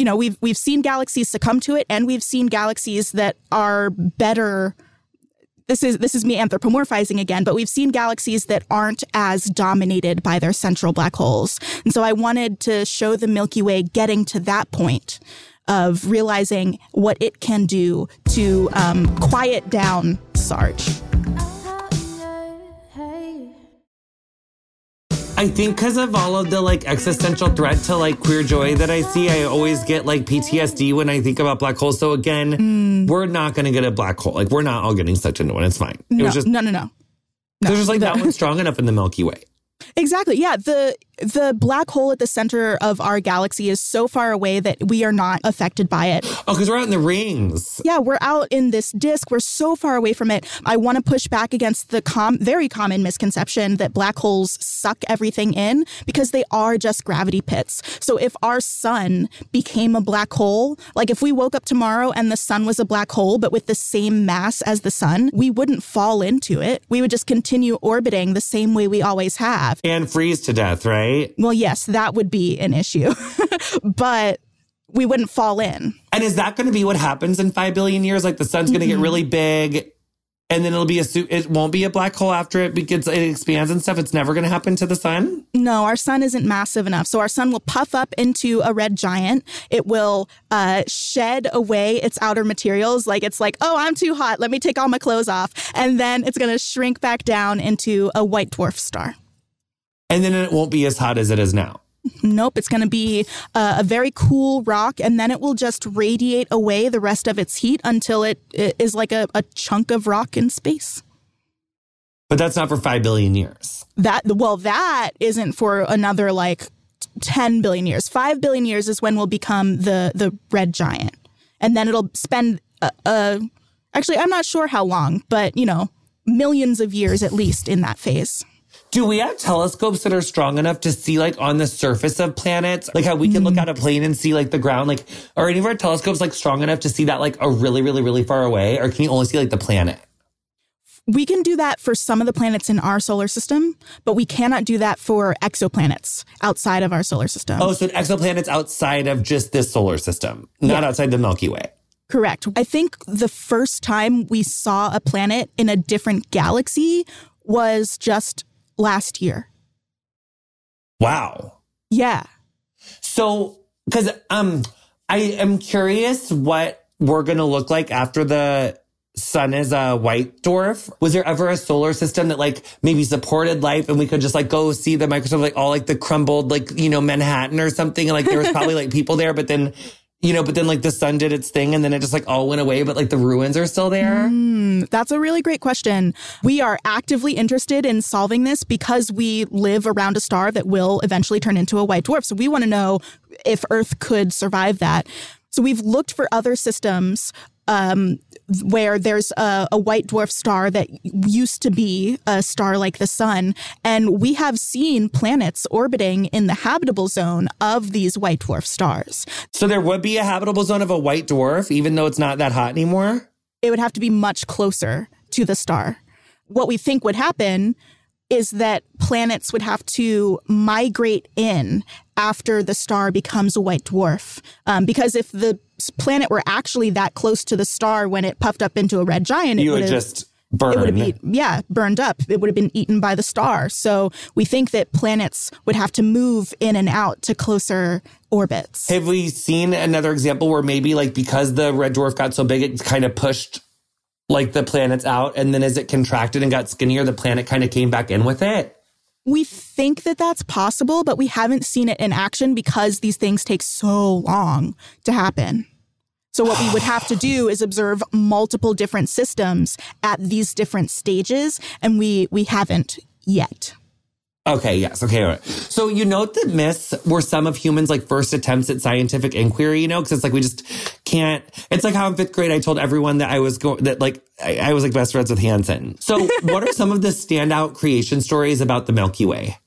you know, we've we've seen galaxies succumb to it, and we've seen galaxies that are better. This is this is me anthropomorphizing again, but we've seen galaxies that aren't as dominated by their central black holes. And so I wanted to show the Milky Way getting to that point of realizing what it can do to um, quiet down Sarge. I think because of all of the, like, existential threat to, like, queer joy that I see, I always get, like, P T S D when I think about black holes. So, again, mm. we're not going to get a black hole. Like, we're not all getting sucked into one. It's fine. No, it was just, no, no, no. There's no, just, like, the, that one's strong enough in the Milky Way. Exactly. Yeah. The the black hole at the center of our galaxy is so far away that we are not affected by it. Oh, because we're out in the rings. Yeah, we're out in this disk. We're so far away from it. I want to push back against the com- very common misconception that black holes suck everything in, because they are just gravity pits. So if our sun became a black hole, like if we woke up tomorrow and the sun was a black hole, but with the same mass as the sun, we wouldn't fall into it. We would just continue orbiting the same way we always have. And freeze to death, right? Well, yes, that would be an issue. But we wouldn't fall in. And is that going to be what happens in five billion years? Like the sun's going to mm-hmm. get really big, and then it'll be a it won't be a black hole after it because it expands and stuff. It's never going to happen to the sun. No, our sun isn't massive enough. So our sun will puff up into a red giant. It will uh, shed away its outer materials. Like it's like, oh, I'm too hot. Let me take all my clothes off. And then it's going to shrink back down into a white dwarf star. And then it won't be as hot as it is now. Nope. It's going to be uh, a very cool rock, and then it will just radiate away the rest of its heat until it, it is like a, a chunk of rock in space. But that's not for five billion years. That Well, that isn't for another like ten billion years. Five billion years is when we'll become the, the red giant. And then it'll spend, a, a, actually, I'm not sure how long, but, you know, millions of years at least in that phase. Do we have telescopes that are strong enough to see, like, on the surface of planets? Like, how we can look at a plane and see, like, the ground? Like, are any of our telescopes, like, strong enough to see that, like, a really, really, really far away? Or can you only see, like, the planet? We can do that for some of the planets in our solar system, but we cannot do that for exoplanets outside of our solar system. Oh, so exoplanets outside of just this solar system, not yeah. outside the Milky Way. Correct. I think the first time we saw a planet in a different galaxy was just last year. Wow. Yeah. So, because um, I am curious what we're going to look like after the sun is a white dwarf. Was there ever a solar system that like maybe supported life and we could just like go see the microscope, like all like the crumbled, like, you know, Manhattan or something. And like there was probably like people there, but then, you know, but then like the sun did its thing and then it just like all went away, but like the ruins are still there. Mm, that's a really great question. We are actively interested in solving this because we live around a star that will eventually turn into a white dwarf. So we want to know if Earth could survive that. So we've looked for other systems um, where there's a, a white dwarf star that used to be a star like the sun. And we have seen planets orbiting in the habitable zone of these white dwarf stars. So there would be a habitable zone of a white dwarf, even though it's not that hot anymore? It would have to be much closer to the star. What we think would happen is that planets would have to migrate in after the star becomes a white dwarf. Um, because if the planet were actually that close to the star when it puffed up into a red giant, you it would have, just burn. It would have been, yeah, burned up. It would have been eaten by the star. So we think that planets would have to move in and out to closer orbits. Have we seen another example where maybe like because the red dwarf got so big, it kind of pushed like the planets out, and then as it contracted and got skinnier, the planet kind of came back in with it? We think that that's possible, but we haven't seen it in action because these things take so long to happen. So what we would have to do is observe multiple different systems at these different stages, and we we haven't yet. Okay, yes. Okay. All right. So you note that myths were some of humans' like first attempts at scientific inquiry, you know, because it's like we just can't. It's like how in fifth grade I told everyone that I was going that like I, I was like best friends with Hansen. So what are some of the standout creation stories about the Milky Way?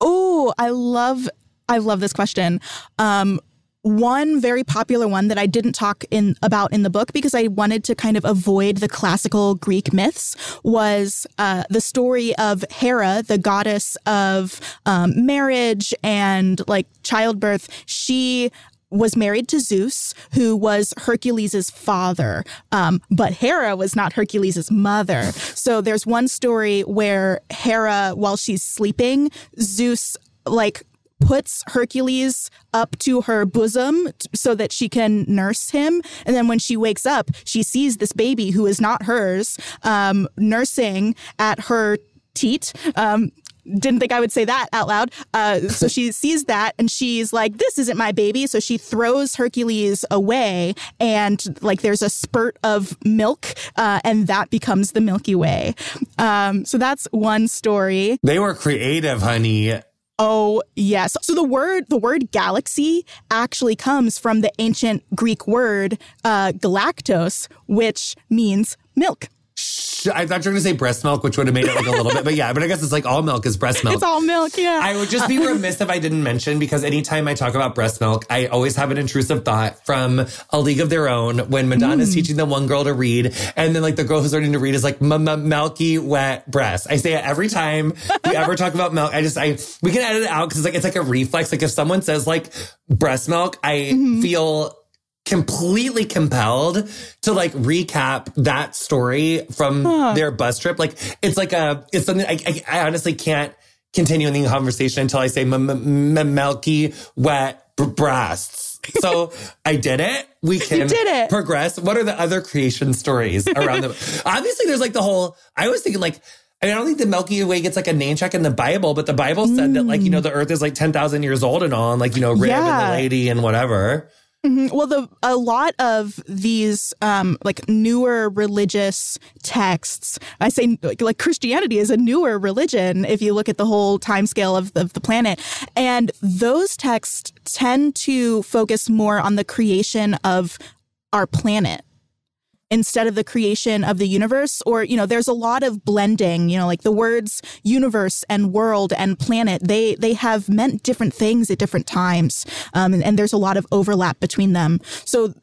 Oh, I love I love this question. Um, One very popular one that I didn't talk in about in the book because I wanted to kind of avoid the classical Greek myths was uh, the story of Hera, the goddess of um, marriage and like childbirth. She was married to Zeus, who was Hercules' father. Um, but Hera was not Hercules' mother. So there's one story where Hera, while she's sleeping, Zeus like puts Hercules up to her bosom so that she can nurse him. And then when she wakes up, she sees this baby who is not hers, um, nursing at her teat. Um, didn't think I would say that out loud. Uh, so she sees that and she's like, this isn't my baby. So she throws Hercules away and like there's a spurt of milk uh, and that becomes the Milky Way. Um, so that's one story. They were creative, honey. Oh, yes. So the word the word galaxy actually comes from the ancient Greek word uh, galactos, which means milk. I thought you were going to say breast milk, which would have made it like a little bit. But yeah, but I guess it's like all milk is breast milk. It's all milk, yeah. I would just be remiss if I didn't mention, because anytime I talk about breast milk, I always have an intrusive thought from A League of Their Own when Madonna's mm. teaching the one girl to read. And then like the girl who's learning to read is like, milky, wet breast. I say it every time we ever talk about milk. I just, I we can edit it out because it's like it's like a reflex. Like if someone says like breast milk, I mm-hmm. feel completely compelled to like recap that story from huh. their bus trip. Like it's like a, it's something I, I, I honestly can't continue in the conversation until I say milky wet b- breasts. So I did it. We can did it. Progress. What are the other creation stories around them? Obviously there's like the whole, I was thinking like, I mean, I don't think the Milky Way gets like a name check in the Bible, but the Bible said mm. that like, you know, the earth is like ten thousand years old and all, and like, you know, rib yeah. and the lady and whatever. Mm-hmm. Well, the, a lot of these um, like newer religious texts, I say like, like Christianity is a newer religion if you look at the whole timescale of, of the planet. And those texts tend to focus more on the creation of our planet instead of the creation of the universe. Or, you know, there's a lot of blending, you know, like the words universe and world and planet, they they have meant different things at different times. Um, and, and there's a lot of overlap between them. So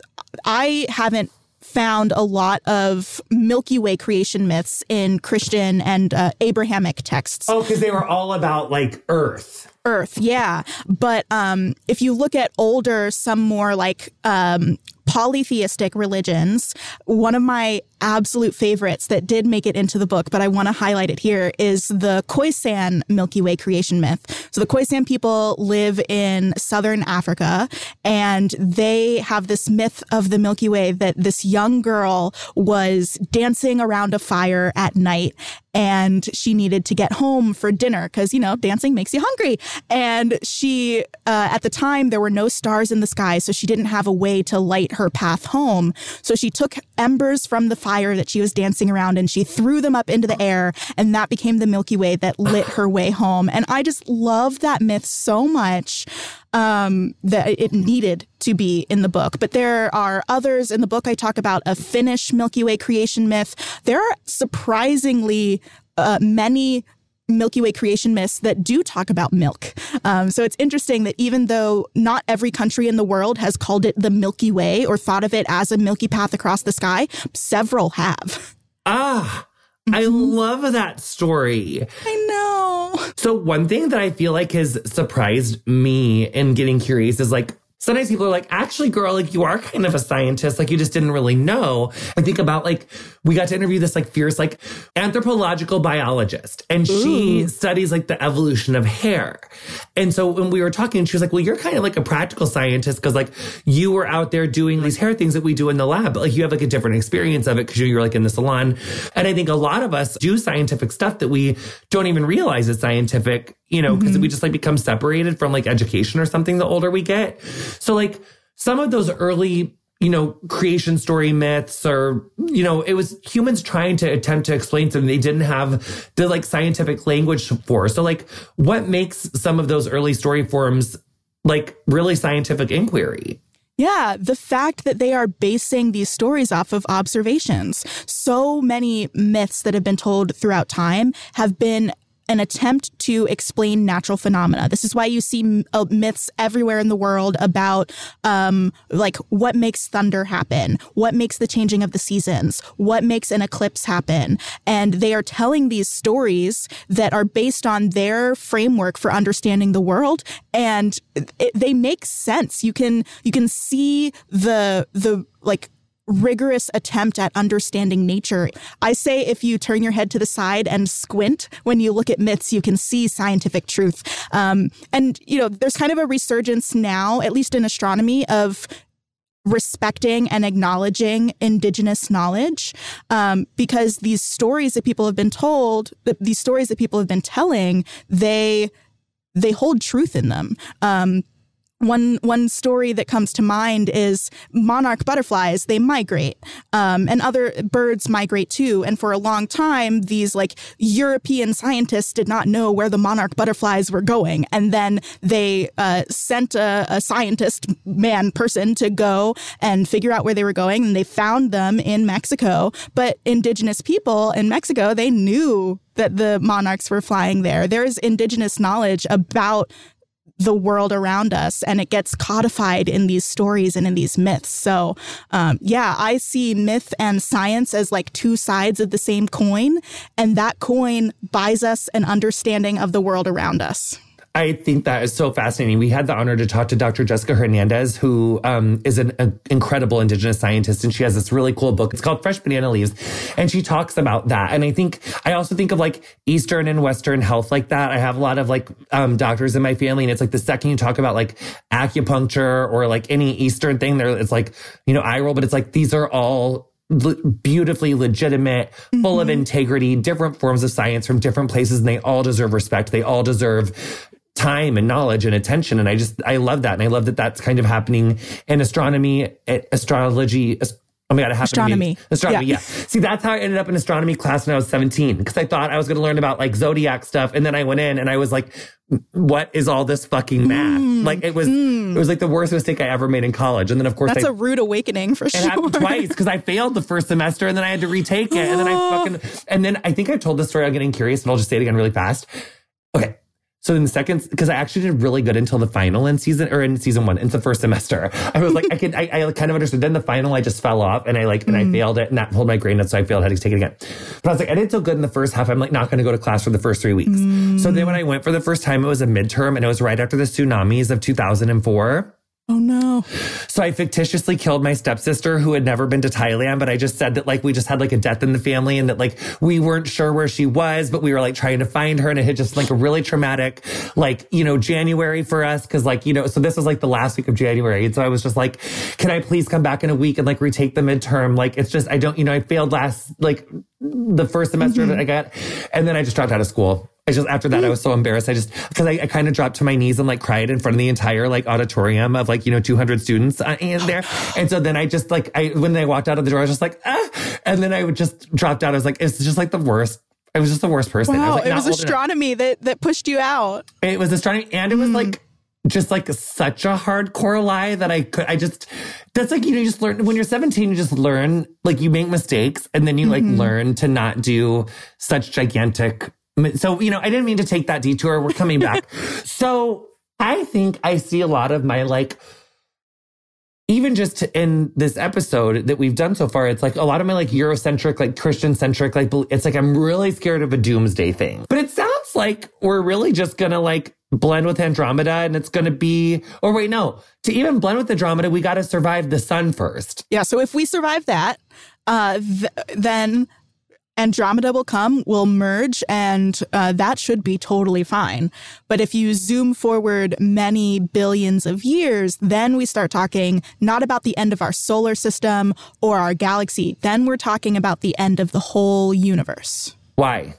I haven't found a lot of Milky Way creation myths in Christian and uh, Abrahamic texts. Oh, because they were all about like Earth. Earth, yeah. But um, if you look at older, some more like um, polytheistic religions. One of my absolute favorites that did make it into the book, but I want to highlight it here, is the Khoisan Milky Way creation myth. So the Khoisan people live in southern Africa, and they have this myth of the Milky Way that this young girl was dancing around a fire at night, and she needed to get home for dinner because, you know, dancing makes you hungry. And she, uh, at the time, there were no stars in the sky, so she didn't have a way to light her path home. So she took embers from the fire that she was dancing around and she threw them up into the air, and that became the Milky Way that lit her way home. And I just love that myth so much. Um, that it needed to be in the book. But there are others in the book. I talk about a Finnish Milky Way creation myth. There are surprisingly uh, many Milky Way creation myths that do talk about milk. Um, so it's interesting that even though not every country in the world has called it the Milky Way or thought of it as a milky path across the sky, several have. Ah, I love that story. I know. So one thing that I feel like has surprised me in getting curious is like, sometimes people are like, actually, girl, like you are kind of a scientist, like you just didn't really know. I think about like, we got to interview this like fierce, like anthropological biologist, and Ooh. she studies like the evolution of hair. And so when we were talking, she was like, well, you're kind of like a practical scientist because like you were out there doing these hair things that we do in the lab, but like you have like a different experience of it because you're like in the salon. And I think a lot of us do scientific stuff that we don't even realize is scientific, you know, because mm-hmm. we just like become separated from like education or something the older we get. So like some of those early, you know, creation story myths or, you know, it was humans trying to attempt to explain something they didn't have the like scientific language for. So like what makes some of those early story forms like really scientific inquiry? Yeah, the fact that they are basing these stories off of observations. So many myths that have been told throughout time have been an attempt to explain natural phenomena. This is why you see uh, myths everywhere in the world about um, like what makes thunder happen, what makes the changing of the seasons, what makes an eclipse happen. And they are telling these stories that are based on their framework for understanding the world. And it, they make sense. You can you can see the the like rigorous attempt at understanding nature. I say if you turn your head to the side and squint when you look at myths, you can see scientific truth. Um, and, you know, there's kind of a resurgence now, at least in astronomy, of respecting and acknowledging indigenous knowledge, um, because these stories that people have been told, these stories that people have been telling, they they hold truth in them. Um One one story that comes to mind is monarch butterflies. They migrate, um, and other birds migrate too. And for a long time, these like European scientists did not know where the monarch butterflies were going. And then they uh, sent a, a scientist man person to go and figure out where they were going. And they found them in Mexico. But indigenous people in Mexico, they knew that the monarchs were flying there. There is indigenous knowledge about the world around us, and it gets codified in these stories and in these myths. So, um, yeah, I see myth and science as like two sides of the same coin, and that coin buys us an understanding of the world around us. I think that is so fascinating. We had the honor to talk to Doctor Jessica Hernandez, who um, is an a, incredible indigenous scientist. And she has this really cool book. It's called Fresh Banana Leaves. And she talks about that. And I think I also think of like Eastern and Western health like that. I have a lot of like um, doctors in my family. And it's like the second you talk about like acupuncture or like any Eastern thing there, it's like, you know, eye roll. But it's like these are all beautifully legitimate, full mm-hmm. of integrity, different forms of science from different places. And they all deserve respect. They all deserve time and knowledge and attention. And I just, I love that. And I love that that's kind of happening in astronomy, astrology. Ast- oh my God, it happened astronomy. to me. Astronomy, yeah. yeah. See, that's how I ended up in astronomy class when I was seventeen, because I thought I was going to learn about like zodiac stuff. And then I went in and I was like, what is all this fucking math? Mm, like it was, mm. it was like the worst mistake I ever made in college. And then of course- That's I, a rude awakening for it sure. It happened twice because I failed the first semester and then I had to retake it. And then I fucking, and then I think I've told this story, I'm getting curious, and I'll just say it again really fast. Okay. So in the second, because I actually did really good until the final in season, or in season one, in the first semester. I was like, I could, I, I kind of understood. Then the final, I just fell off and I like, mm. and I failed it, and that pulled my grade up, so I failed, I had to take it again. But I was like, I did so good in the first half, I'm like not going to go to class for the first three weeks. Mm. So then when I went for the first time, it was a midterm, and it was right after the tsunamis of two thousand four. Oh, no. So I fictitiously killed my stepsister who had never been to Thailand, but I just said that, like, we just had, like, a death in the family and that, like, we weren't sure where she was, but we were, like, trying to find her. And it had just, like, a really traumatic, like, you know, January for us because, like, you know, so this was, like, the last week of January. And so I was just like, can I please come back in a week and, like, retake the midterm? Like, it's just, I don't, you know, I failed last, like, the first semester mm-hmm. that I got. And then I just dropped out of school. I just, after that, I was so embarrassed. I just, because I, I kind of dropped to my knees and like cried in front of the entire like auditorium of like, you know, two hundred students in there. And so then I just like, I, when they walked out of the door, I was just like, ah. And then I would just dropped out. I was like, it's just like the worst. I was just the worst person. Wow, I was, like, it was astronomy that, that pushed you out. It was astronomy. And it was mm. like, just like such a hardcore lie that I could, I just, that's like, you know, you just learn when you're seventeen, you just learn, like you make mistakes and then you like mm-hmm. learn to not do such gigantic. So, you know, I didn't mean to take that detour. We're coming back. So I think I see a lot of my, like, even just in this episode that we've done so far, it's like a lot of my, like, Eurocentric, like, Christian-centric, like, it's like I'm really scared of a doomsday thing. But it sounds like we're really just going to, like, blend with Andromeda and it's going to be, or wait, no, to even blend with Andromeda, we got to survive the sun first. Yeah, so if we survive that, uh, th- then... Andromeda will come, will merge, and uh, that should be totally fine. But if you zoom forward many billions of years, then we start talking not about the end of our solar system or our galaxy. Then we're talking about the end of the whole universe. Why?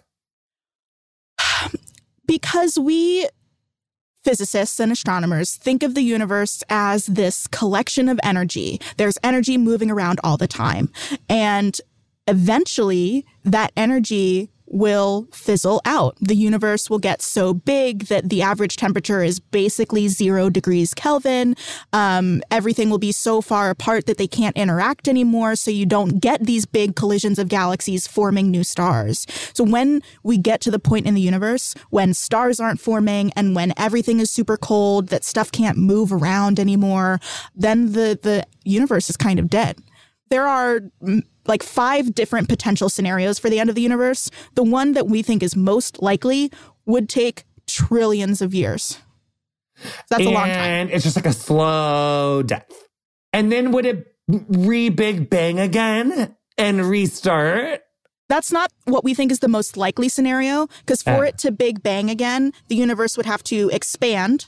Because we... physicists and astronomers think of the universe as this collection of energy. There's energy moving around all the time. And eventually, that energy will fizzle out. The universe will get so big that the average temperature is basically zero degrees Kelvin. Um, everything will be so far apart that they can't interact anymore, so you don't get these big collisions of galaxies forming new stars. So when we get to the point in the universe when stars aren't forming and when everything is super cold, that stuff can't move around anymore, then the, the universe is kind of dead. There are... like five different potential scenarios for the end of the universe. The one that we think is most likely would take trillions of years. That's and a long time. And it's just like a slow death. And then would it re-Big Bang again and restart? That's not what we think is the most likely scenario, because for uh. it to Big Bang again, the universe would have to expand,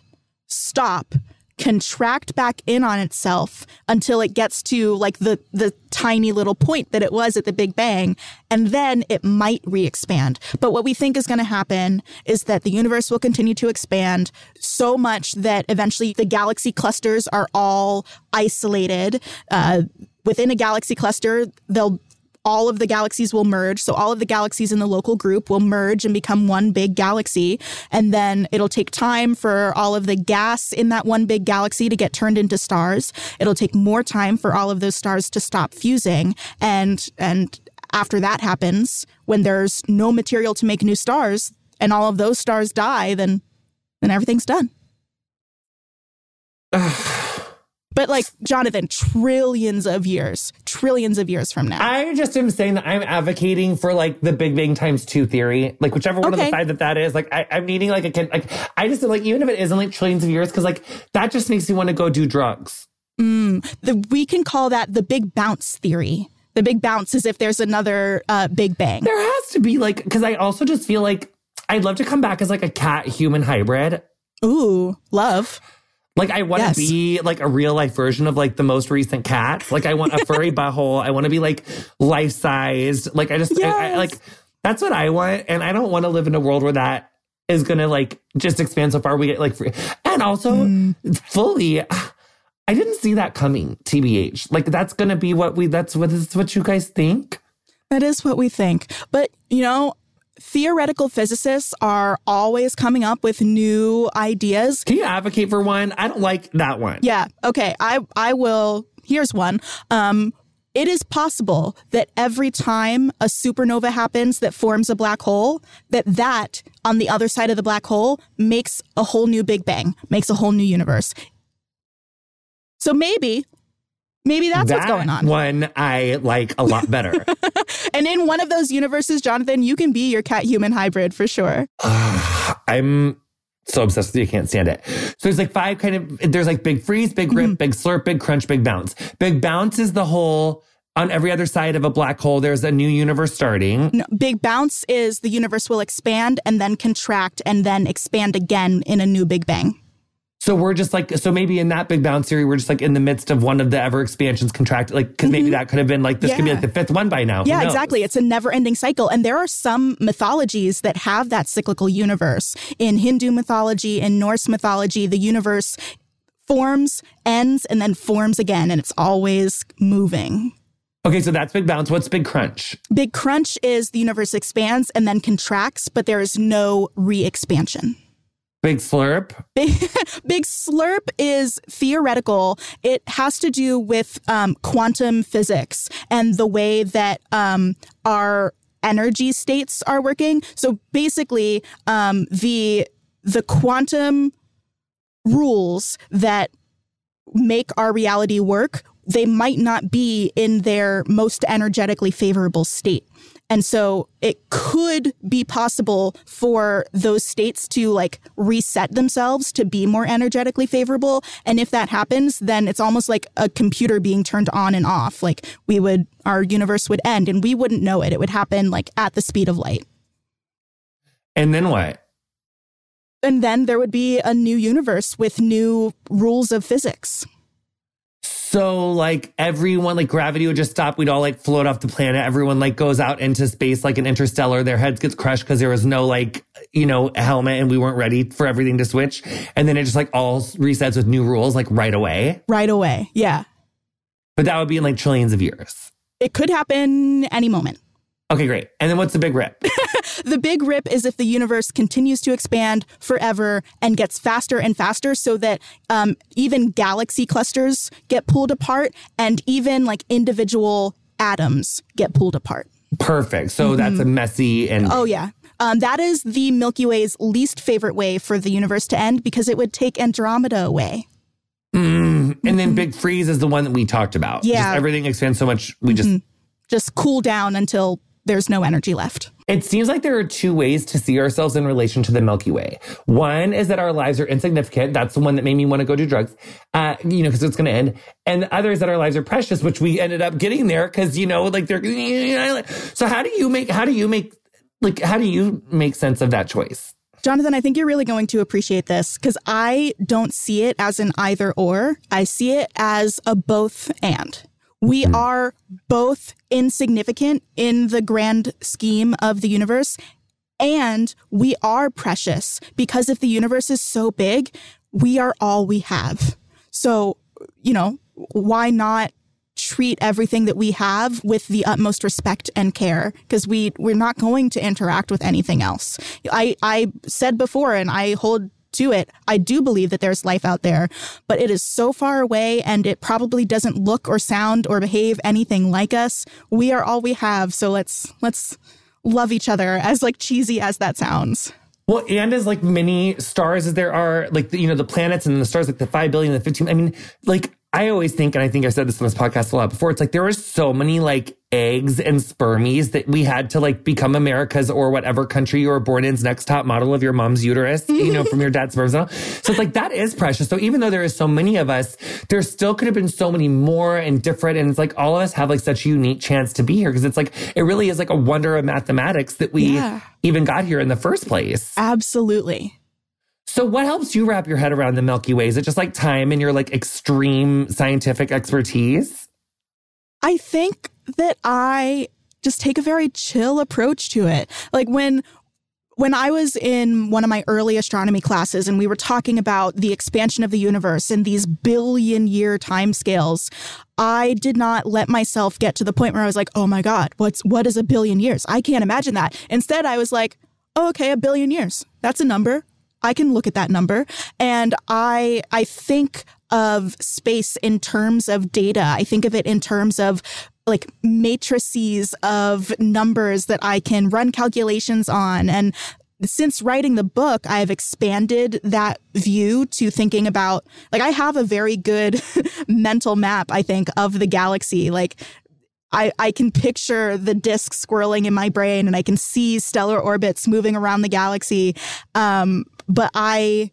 stop, contract back in on itself until it gets to like the the tiny little point that it was at the Big Bang, and then it might re-expand. But what we think is going to happen is that the universe will continue to expand so much that eventually the galaxy clusters are all isolated. Uh, within a galaxy cluster, they'll all of the galaxies will merge. So all of the galaxies in the local group will merge and become one big galaxy. And then it'll take time for all of the gas in that one big galaxy to get turned into stars. It'll take more time for all of those stars to stop fusing. And and after that happens, when there's no material to make new stars and all of those stars die, then then everything's done. But like, Jonathan, trillions of years, trillions of years from now. I just am saying that I'm advocating for like the Big Bang times two theory, like whichever one okay. of the side that that is. Like I, I'm needing like a kid. Like I just like even if it isn't like trillions of years, because like that just makes me want to go do drugs. Mm, the, we can call that the big bounce theory. The big bounce is if there's another uh, Big Bang. There has to be like, because I also just feel like I'd love to come back as like a cat human hybrid. Ooh, love. Like, I want to yes. be, like, a real-life version of, like, the most recent cats. Like, I want a furry butthole. I want to be, like, life-sized. Like, I just, yes. I, I, like, that's what I want. And I don't want to live in a world where that is going to, like, just expand so far. We get, like, free. And also, mm. fully, I didn't see that coming, T B H. Like, that's going to be what we, that's what, that's what you guys think? That is what we think. But, you know... theoretical physicists are always coming up with new ideas. Can you advocate for one? I don't like that one. Yeah. Okay. I, I will. Here's one. Um, it is possible that every time a supernova happens that forms a black hole, that that on the other side of the black hole makes a whole new Big Bang, makes a whole new universe. So maybe... Maybe that's that what's going on. One I like a lot better. And in one of those universes, Jonathan, you can be your cat-human hybrid for sure. Uh, I'm so obsessed with it, you can't stand it. So there's like five kind of, there's like big freeze, big rip, mm-hmm. big slurp, big crunch, big bounce. Big bounce is the whole, on every other side of a black hole, there's a new universe starting. No, big bounce is the universe will expand and then contract and then expand again in a new Big Bang. So we're just like, so maybe in that big bounce theory, we're just like in the midst of one of the ever expansions contract, like, because mm-hmm. maybe that could have been like, this yeah. could be like the fifth one by now. Yeah, exactly. It's a never ending cycle. And there are some mythologies that have that cyclical universe. In Hindu mythology, in Norse mythology, the universe forms, ends, and then forms again. And it's always moving. Okay, so that's big bounce. What's big crunch? Big crunch is the universe expands and then contracts, but there is no re-expansion. Big slurp? Big, big slurp is theoretical. It has to do with um, quantum physics and the way that um, our energy states are working. So basically, um, the the quantum rules that make our reality work, they might not be in their most energetically favorable state. And so it could be possible for those states to like reset themselves to be more energetically favorable. And if that happens, then it's almost like a computer being turned on and off. Like we would, our universe would end and we wouldn't know it. It would happen like at the speed of light. And then what? And then there would be a new universe with new rules of physics. So like everyone, like gravity would just stop. We'd all like float off the planet. Everyone like goes out into space like an interstellar. Their heads gets crushed because there was no like, you know, helmet and we weren't ready for everything to switch. And then it just like all resets with new rules like right away. Right away. Yeah. But that would be in like trillions of years. It could happen any moment. Okay, great. And then what's the big rip? The big rip is if the universe continues to expand forever and gets faster and faster so that um, even galaxy clusters get pulled apart and even like individual atoms get pulled apart. Perfect. So mm-hmm. that's a messy and... Oh, yeah. Um, that is the Milky Way's least favorite way for the universe to end because it would take Andromeda away. Mm. And mm-hmm. then big freeze is the one that we talked about. Yeah. Just everything expands so much. We mm-hmm. just... Just cool down until... There's no energy left. It seems like there are two ways to see ourselves in relation to the Milky Way. One is that our lives are insignificant. That's the one that made me want to go do drugs, uh, you know, because it's going to end. And the other is that our lives are precious, which we ended up getting there because, you know, like they're. So how do you make how do you make like how do you make sense of that choice? Jonathan, I think you're really going to appreciate this because I don't see it as an either or. I see it as a both and. We are both insignificant in the grand scheme of the universe, and we are precious because if the universe is so big, we are all we have. So, you know, why not treat everything that we have with the utmost respect and care? Because we, we're not going to interact with anything else. I, I said before, and I hold to it, I do believe that there's life out there, but it is so far away and it probably doesn't look or sound or behave anything like us. We are all we have. So let's let's love each other, as like cheesy as that sounds. Well, and as like many stars as there are, like, the, you know, the planets and the stars, like the five billion, the fifteen. I mean, like I always think, and I think I've said this on this podcast a lot before, it's like there were so many like eggs and spermies that we had to like become America's or whatever country you were born in's next top model of your mom's uterus, you know, from your dad's sperm. So it's like that is precious. So even though there is so many of us, there still could have been so many more and different. And it's like all of us have like such a unique chance to be here because it's like it really is like a wonder of mathematics that we yeah. even got here in the first place. Absolutely. So what helps you wrap your head around the Milky Way? Is it just like time and your like extreme scientific expertise? I think that I just take a very chill approach to it. Like when when I was in one of my early astronomy classes and we were talking about the expansion of the universe and these billion year timescales, I did not let myself get to the point where I was like, oh my God, what's what is a billion years? I can't imagine that. Instead, I was like, oh, okay, a billion years. That's a number. I can look at that number. And I I think of space in terms of data. I think of it in terms of like matrices of numbers that I can run calculations on. And since writing the book, I've expanded that view to thinking about, like, I have a very good mental map, I think, of the galaxy. Like, I, I can picture the disk swirling in my brain and I can see stellar orbits moving around the galaxy. Um, but I,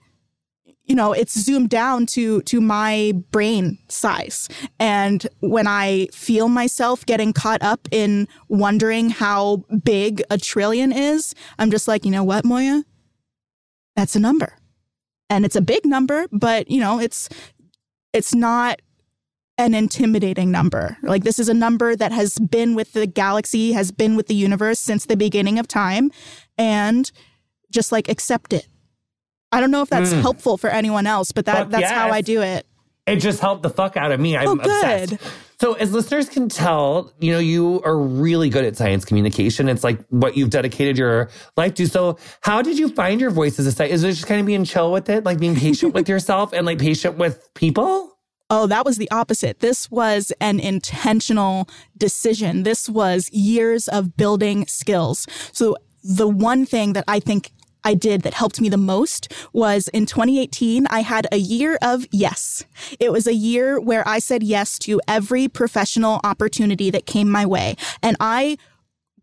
you know, it's zoomed down to to my brain size. And when I feel myself getting caught up in wondering how big a trillion is, I'm just like, you know what, Moiya? That's a number. And it's a big number, but, you know, it's it's not an intimidating number. Like, this is a number that has been with the galaxy, has been with the universe since the beginning of time. And just, like, accept it. I don't know if that's mm. helpful for anyone else, but that, that's yes. how I do it. It just helped the fuck out of me. I'm oh, good. obsessed. So as listeners can tell, you know, you are really good at science communication. It's like what you've dedicated your life to. So how did you find your voice as a scientist? Is it just kind of being chill with it, like being patient with yourself and like patient with people? Oh, that was the opposite. This was an intentional decision. This was years of building skills. So the one thing that I think I did that helped me the most was in twenty eighteen, I had a year of yes. It was a year where I said yes to every professional opportunity that came my way. And I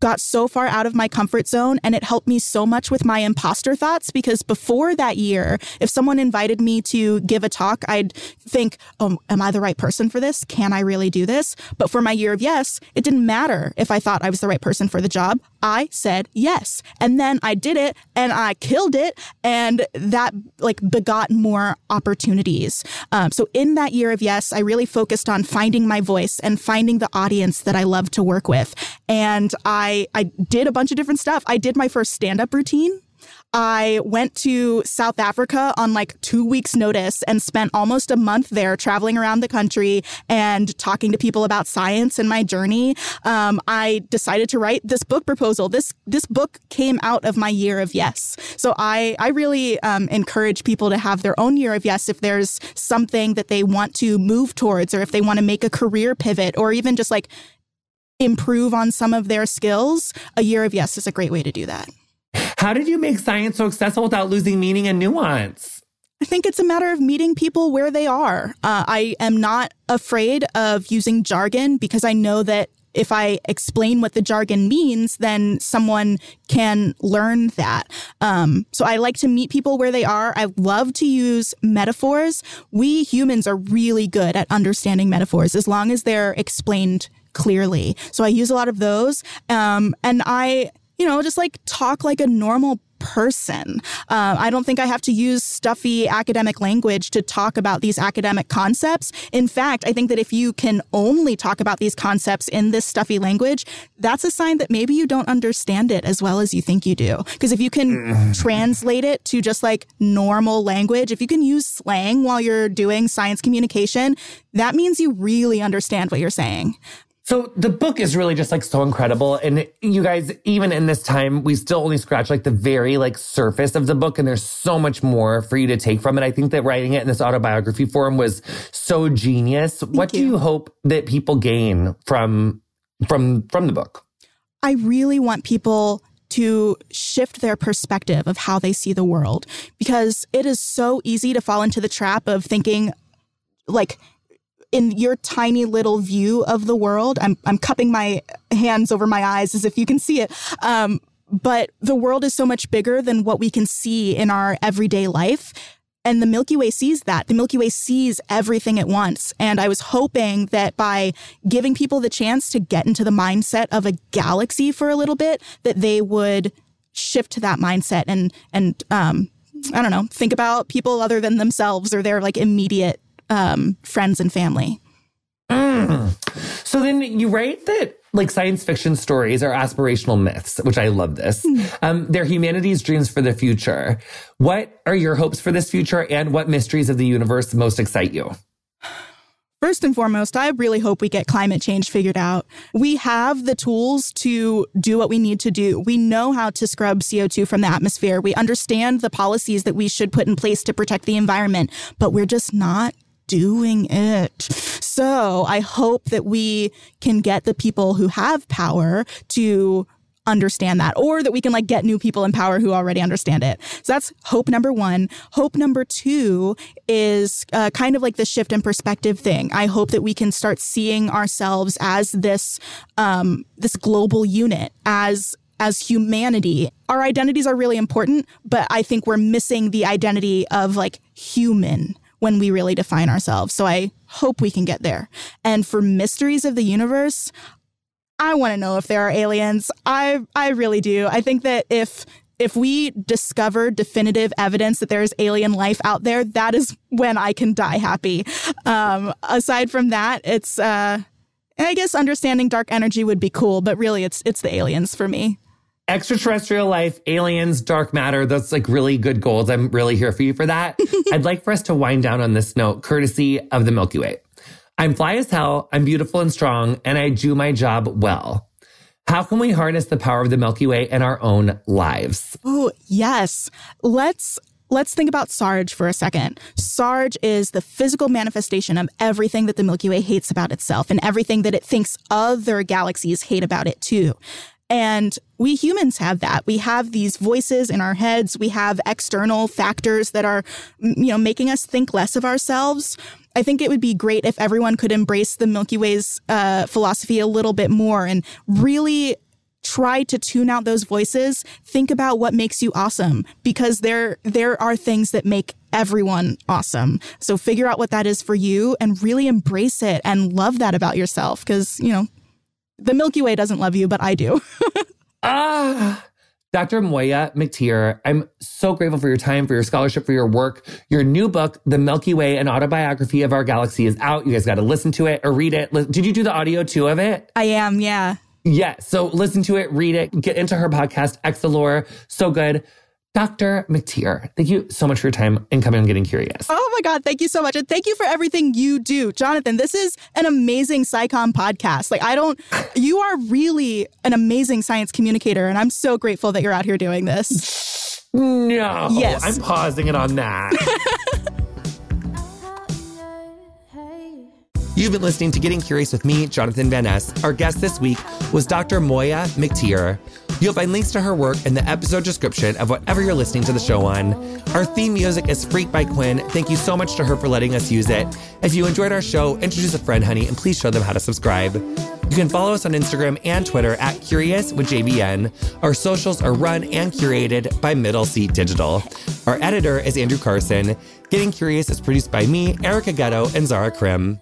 got so far out of my comfort zone, and it helped me so much with my imposter thoughts, because before that year, if someone invited me to give a talk, I'd think, oh, am I the right person for this? Can I really do this? But for my year of yes, it didn't matter if I thought I was the right person for the job. I said yes. And then I did it and I killed it. And that like begot more opportunities. Um, so in that year of yes, I really focused on finding my voice and finding the audience that I love to work with. And I I, I did a bunch of different stuff. I did my first stand-up routine. I went to South Africa on like two weeks notice and spent almost a month there traveling around the country and talking to people about science and my journey. Um, I decided to write this book proposal. This this book came out of my year of yes. So I, I really um, encourage people to have their own year of yes if there's something that they want to move towards, or if they want to make a career pivot, or even just like improve on some of their skills. A year of yes is a great way to do that. How did you make science so accessible without losing meaning and nuance? I think it's a matter of meeting people where they are. Uh, I am not afraid of using jargon, because I know that if I explain what the jargon means, then someone can learn that. Um, so I like to meet people where they are. I love to use metaphors. We humans are really good at understanding metaphors as long as they're explained clearly. So I use a lot of those. Um, and I, you know, just like talk like a normal person. Uh, I don't think I have to use stuffy academic language to talk about these academic concepts. In fact, I think that if you can only talk about these concepts in this stuffy language, that's a sign that maybe you don't understand it as well as you think you do. Because if you can translate it to just like normal language, if you can use slang while you're doing science communication, that means you really understand what you're saying. So the book is really just like so incredible. And you guys, even in this time, we still only scratch like the very like surface of the book. And there's so much more for you to take from it. I think that writing it in this autobiography form was so genius. Thank what you. do you hope that people gain from, from, from the book? I really want people to shift their perspective of how they see the world, because it is so easy to fall into the trap of thinking like, in your tiny little view of the world. I'm I'm cupping my hands over my eyes as if you can see it. Um, but the world is so much bigger than what we can see in our everyday life. And the Milky Way sees that. The Milky Way sees everything at once. And I was hoping that by giving people the chance to get into the mindset of a galaxy for a little bit, that they would shift to that mindset and, and um, I don't know, think about people other than themselves or their like immediate Um, friends and family. Mm. So then you write that like science fiction stories are aspirational myths, which I love this. Mm. Um, they're humanity's dreams for the future. What are your hopes for this future, and what mysteries of the universe most excite you? First and foremost, I really hope we get climate change figured out. We have the tools to do what we need to do. We know how to scrub C O two from the atmosphere. We understand the policies that we should put in place to protect the environment, but we're just not doing it. So I hope that we can get the people who have power to understand that, or that we can like get new people in power who already understand it. So that's hope number one. Hope number two is uh, kind of like the shift in perspective thing. I hope that we can start seeing ourselves as this um, this global unit, as as humanity, our identities are really important, but I think we're missing the identity of like human when we really define ourselves. So I hope we can get there. And for mysteries of the universe, I want to know if there are aliens. I I really do. I think that if if we discover definitive evidence that there is alien life out there, that is when I can die happy. Um, aside from that, it's uh, I guess understanding dark energy would be cool, but really it's it's the aliens for me. Extraterrestrial life, aliens, dark matter. That's like really good goals. I'm really here for you for that. I'd like for us to wind down on this note, courtesy of the Milky Way. I'm fly as hell. I'm beautiful and strong, and I do my job well. How can we harness the power of the Milky Way in our own lives? Oh, yes. Let's let's think about Sarge for a second. Sarge is the physical manifestation of everything that the Milky Way hates about itself and everything that it thinks other galaxies hate about it, too. And we humans have that. We have these voices in our heads. We have external factors that are, you know, making us think less of ourselves. I think it would be great if everyone could embrace the Milky Way's uh, philosophy a little bit more and really try to tune out those voices. Think about what makes you awesome, because there there are things that make everyone awesome. So figure out what that is for you and really embrace it and love that about yourself, because, you know, the Milky Way doesn't love you, but I do. ah, Doctor Moiya McTier, I'm so grateful for your time, for your scholarship, for your work. Your new book, The Milky Way, An Autobiography of Our Galaxy, is out. You guys got to listen to it or read it. Did you do the audio too of it? I am, yeah. Yeah, so listen to it, read it, get into her podcast, Exolore. So good. Doctor McTier, thank you so much for your time and coming on Getting Curious. Oh my God, thank you so much. And thank you for everything you do. Jonathan, this is an amazing SciComm podcast. Like, I don't, you are really an amazing science communicator, and I'm so grateful that you're out here doing this. No, yes. I'm pausing it on that. You've been listening to Getting Curious with me, Jonathan Van Ness. Our guest this week was Doctor Moiya McTier. You'll find links to her work in the episode description of whatever you're listening to the show on. Our theme music is Freak by Quinn. Thank you so much to her for letting us use it. If you enjoyed our show, introduce a friend, honey, and please show them how to subscribe. You can follow us on Instagram and Twitter at Curious with J V N. Our socials are run and curated by Middle Seat Digital. Our editor is Andrew Carson. Getting Curious is produced by me, Erica Ghetto, and Zara Krim.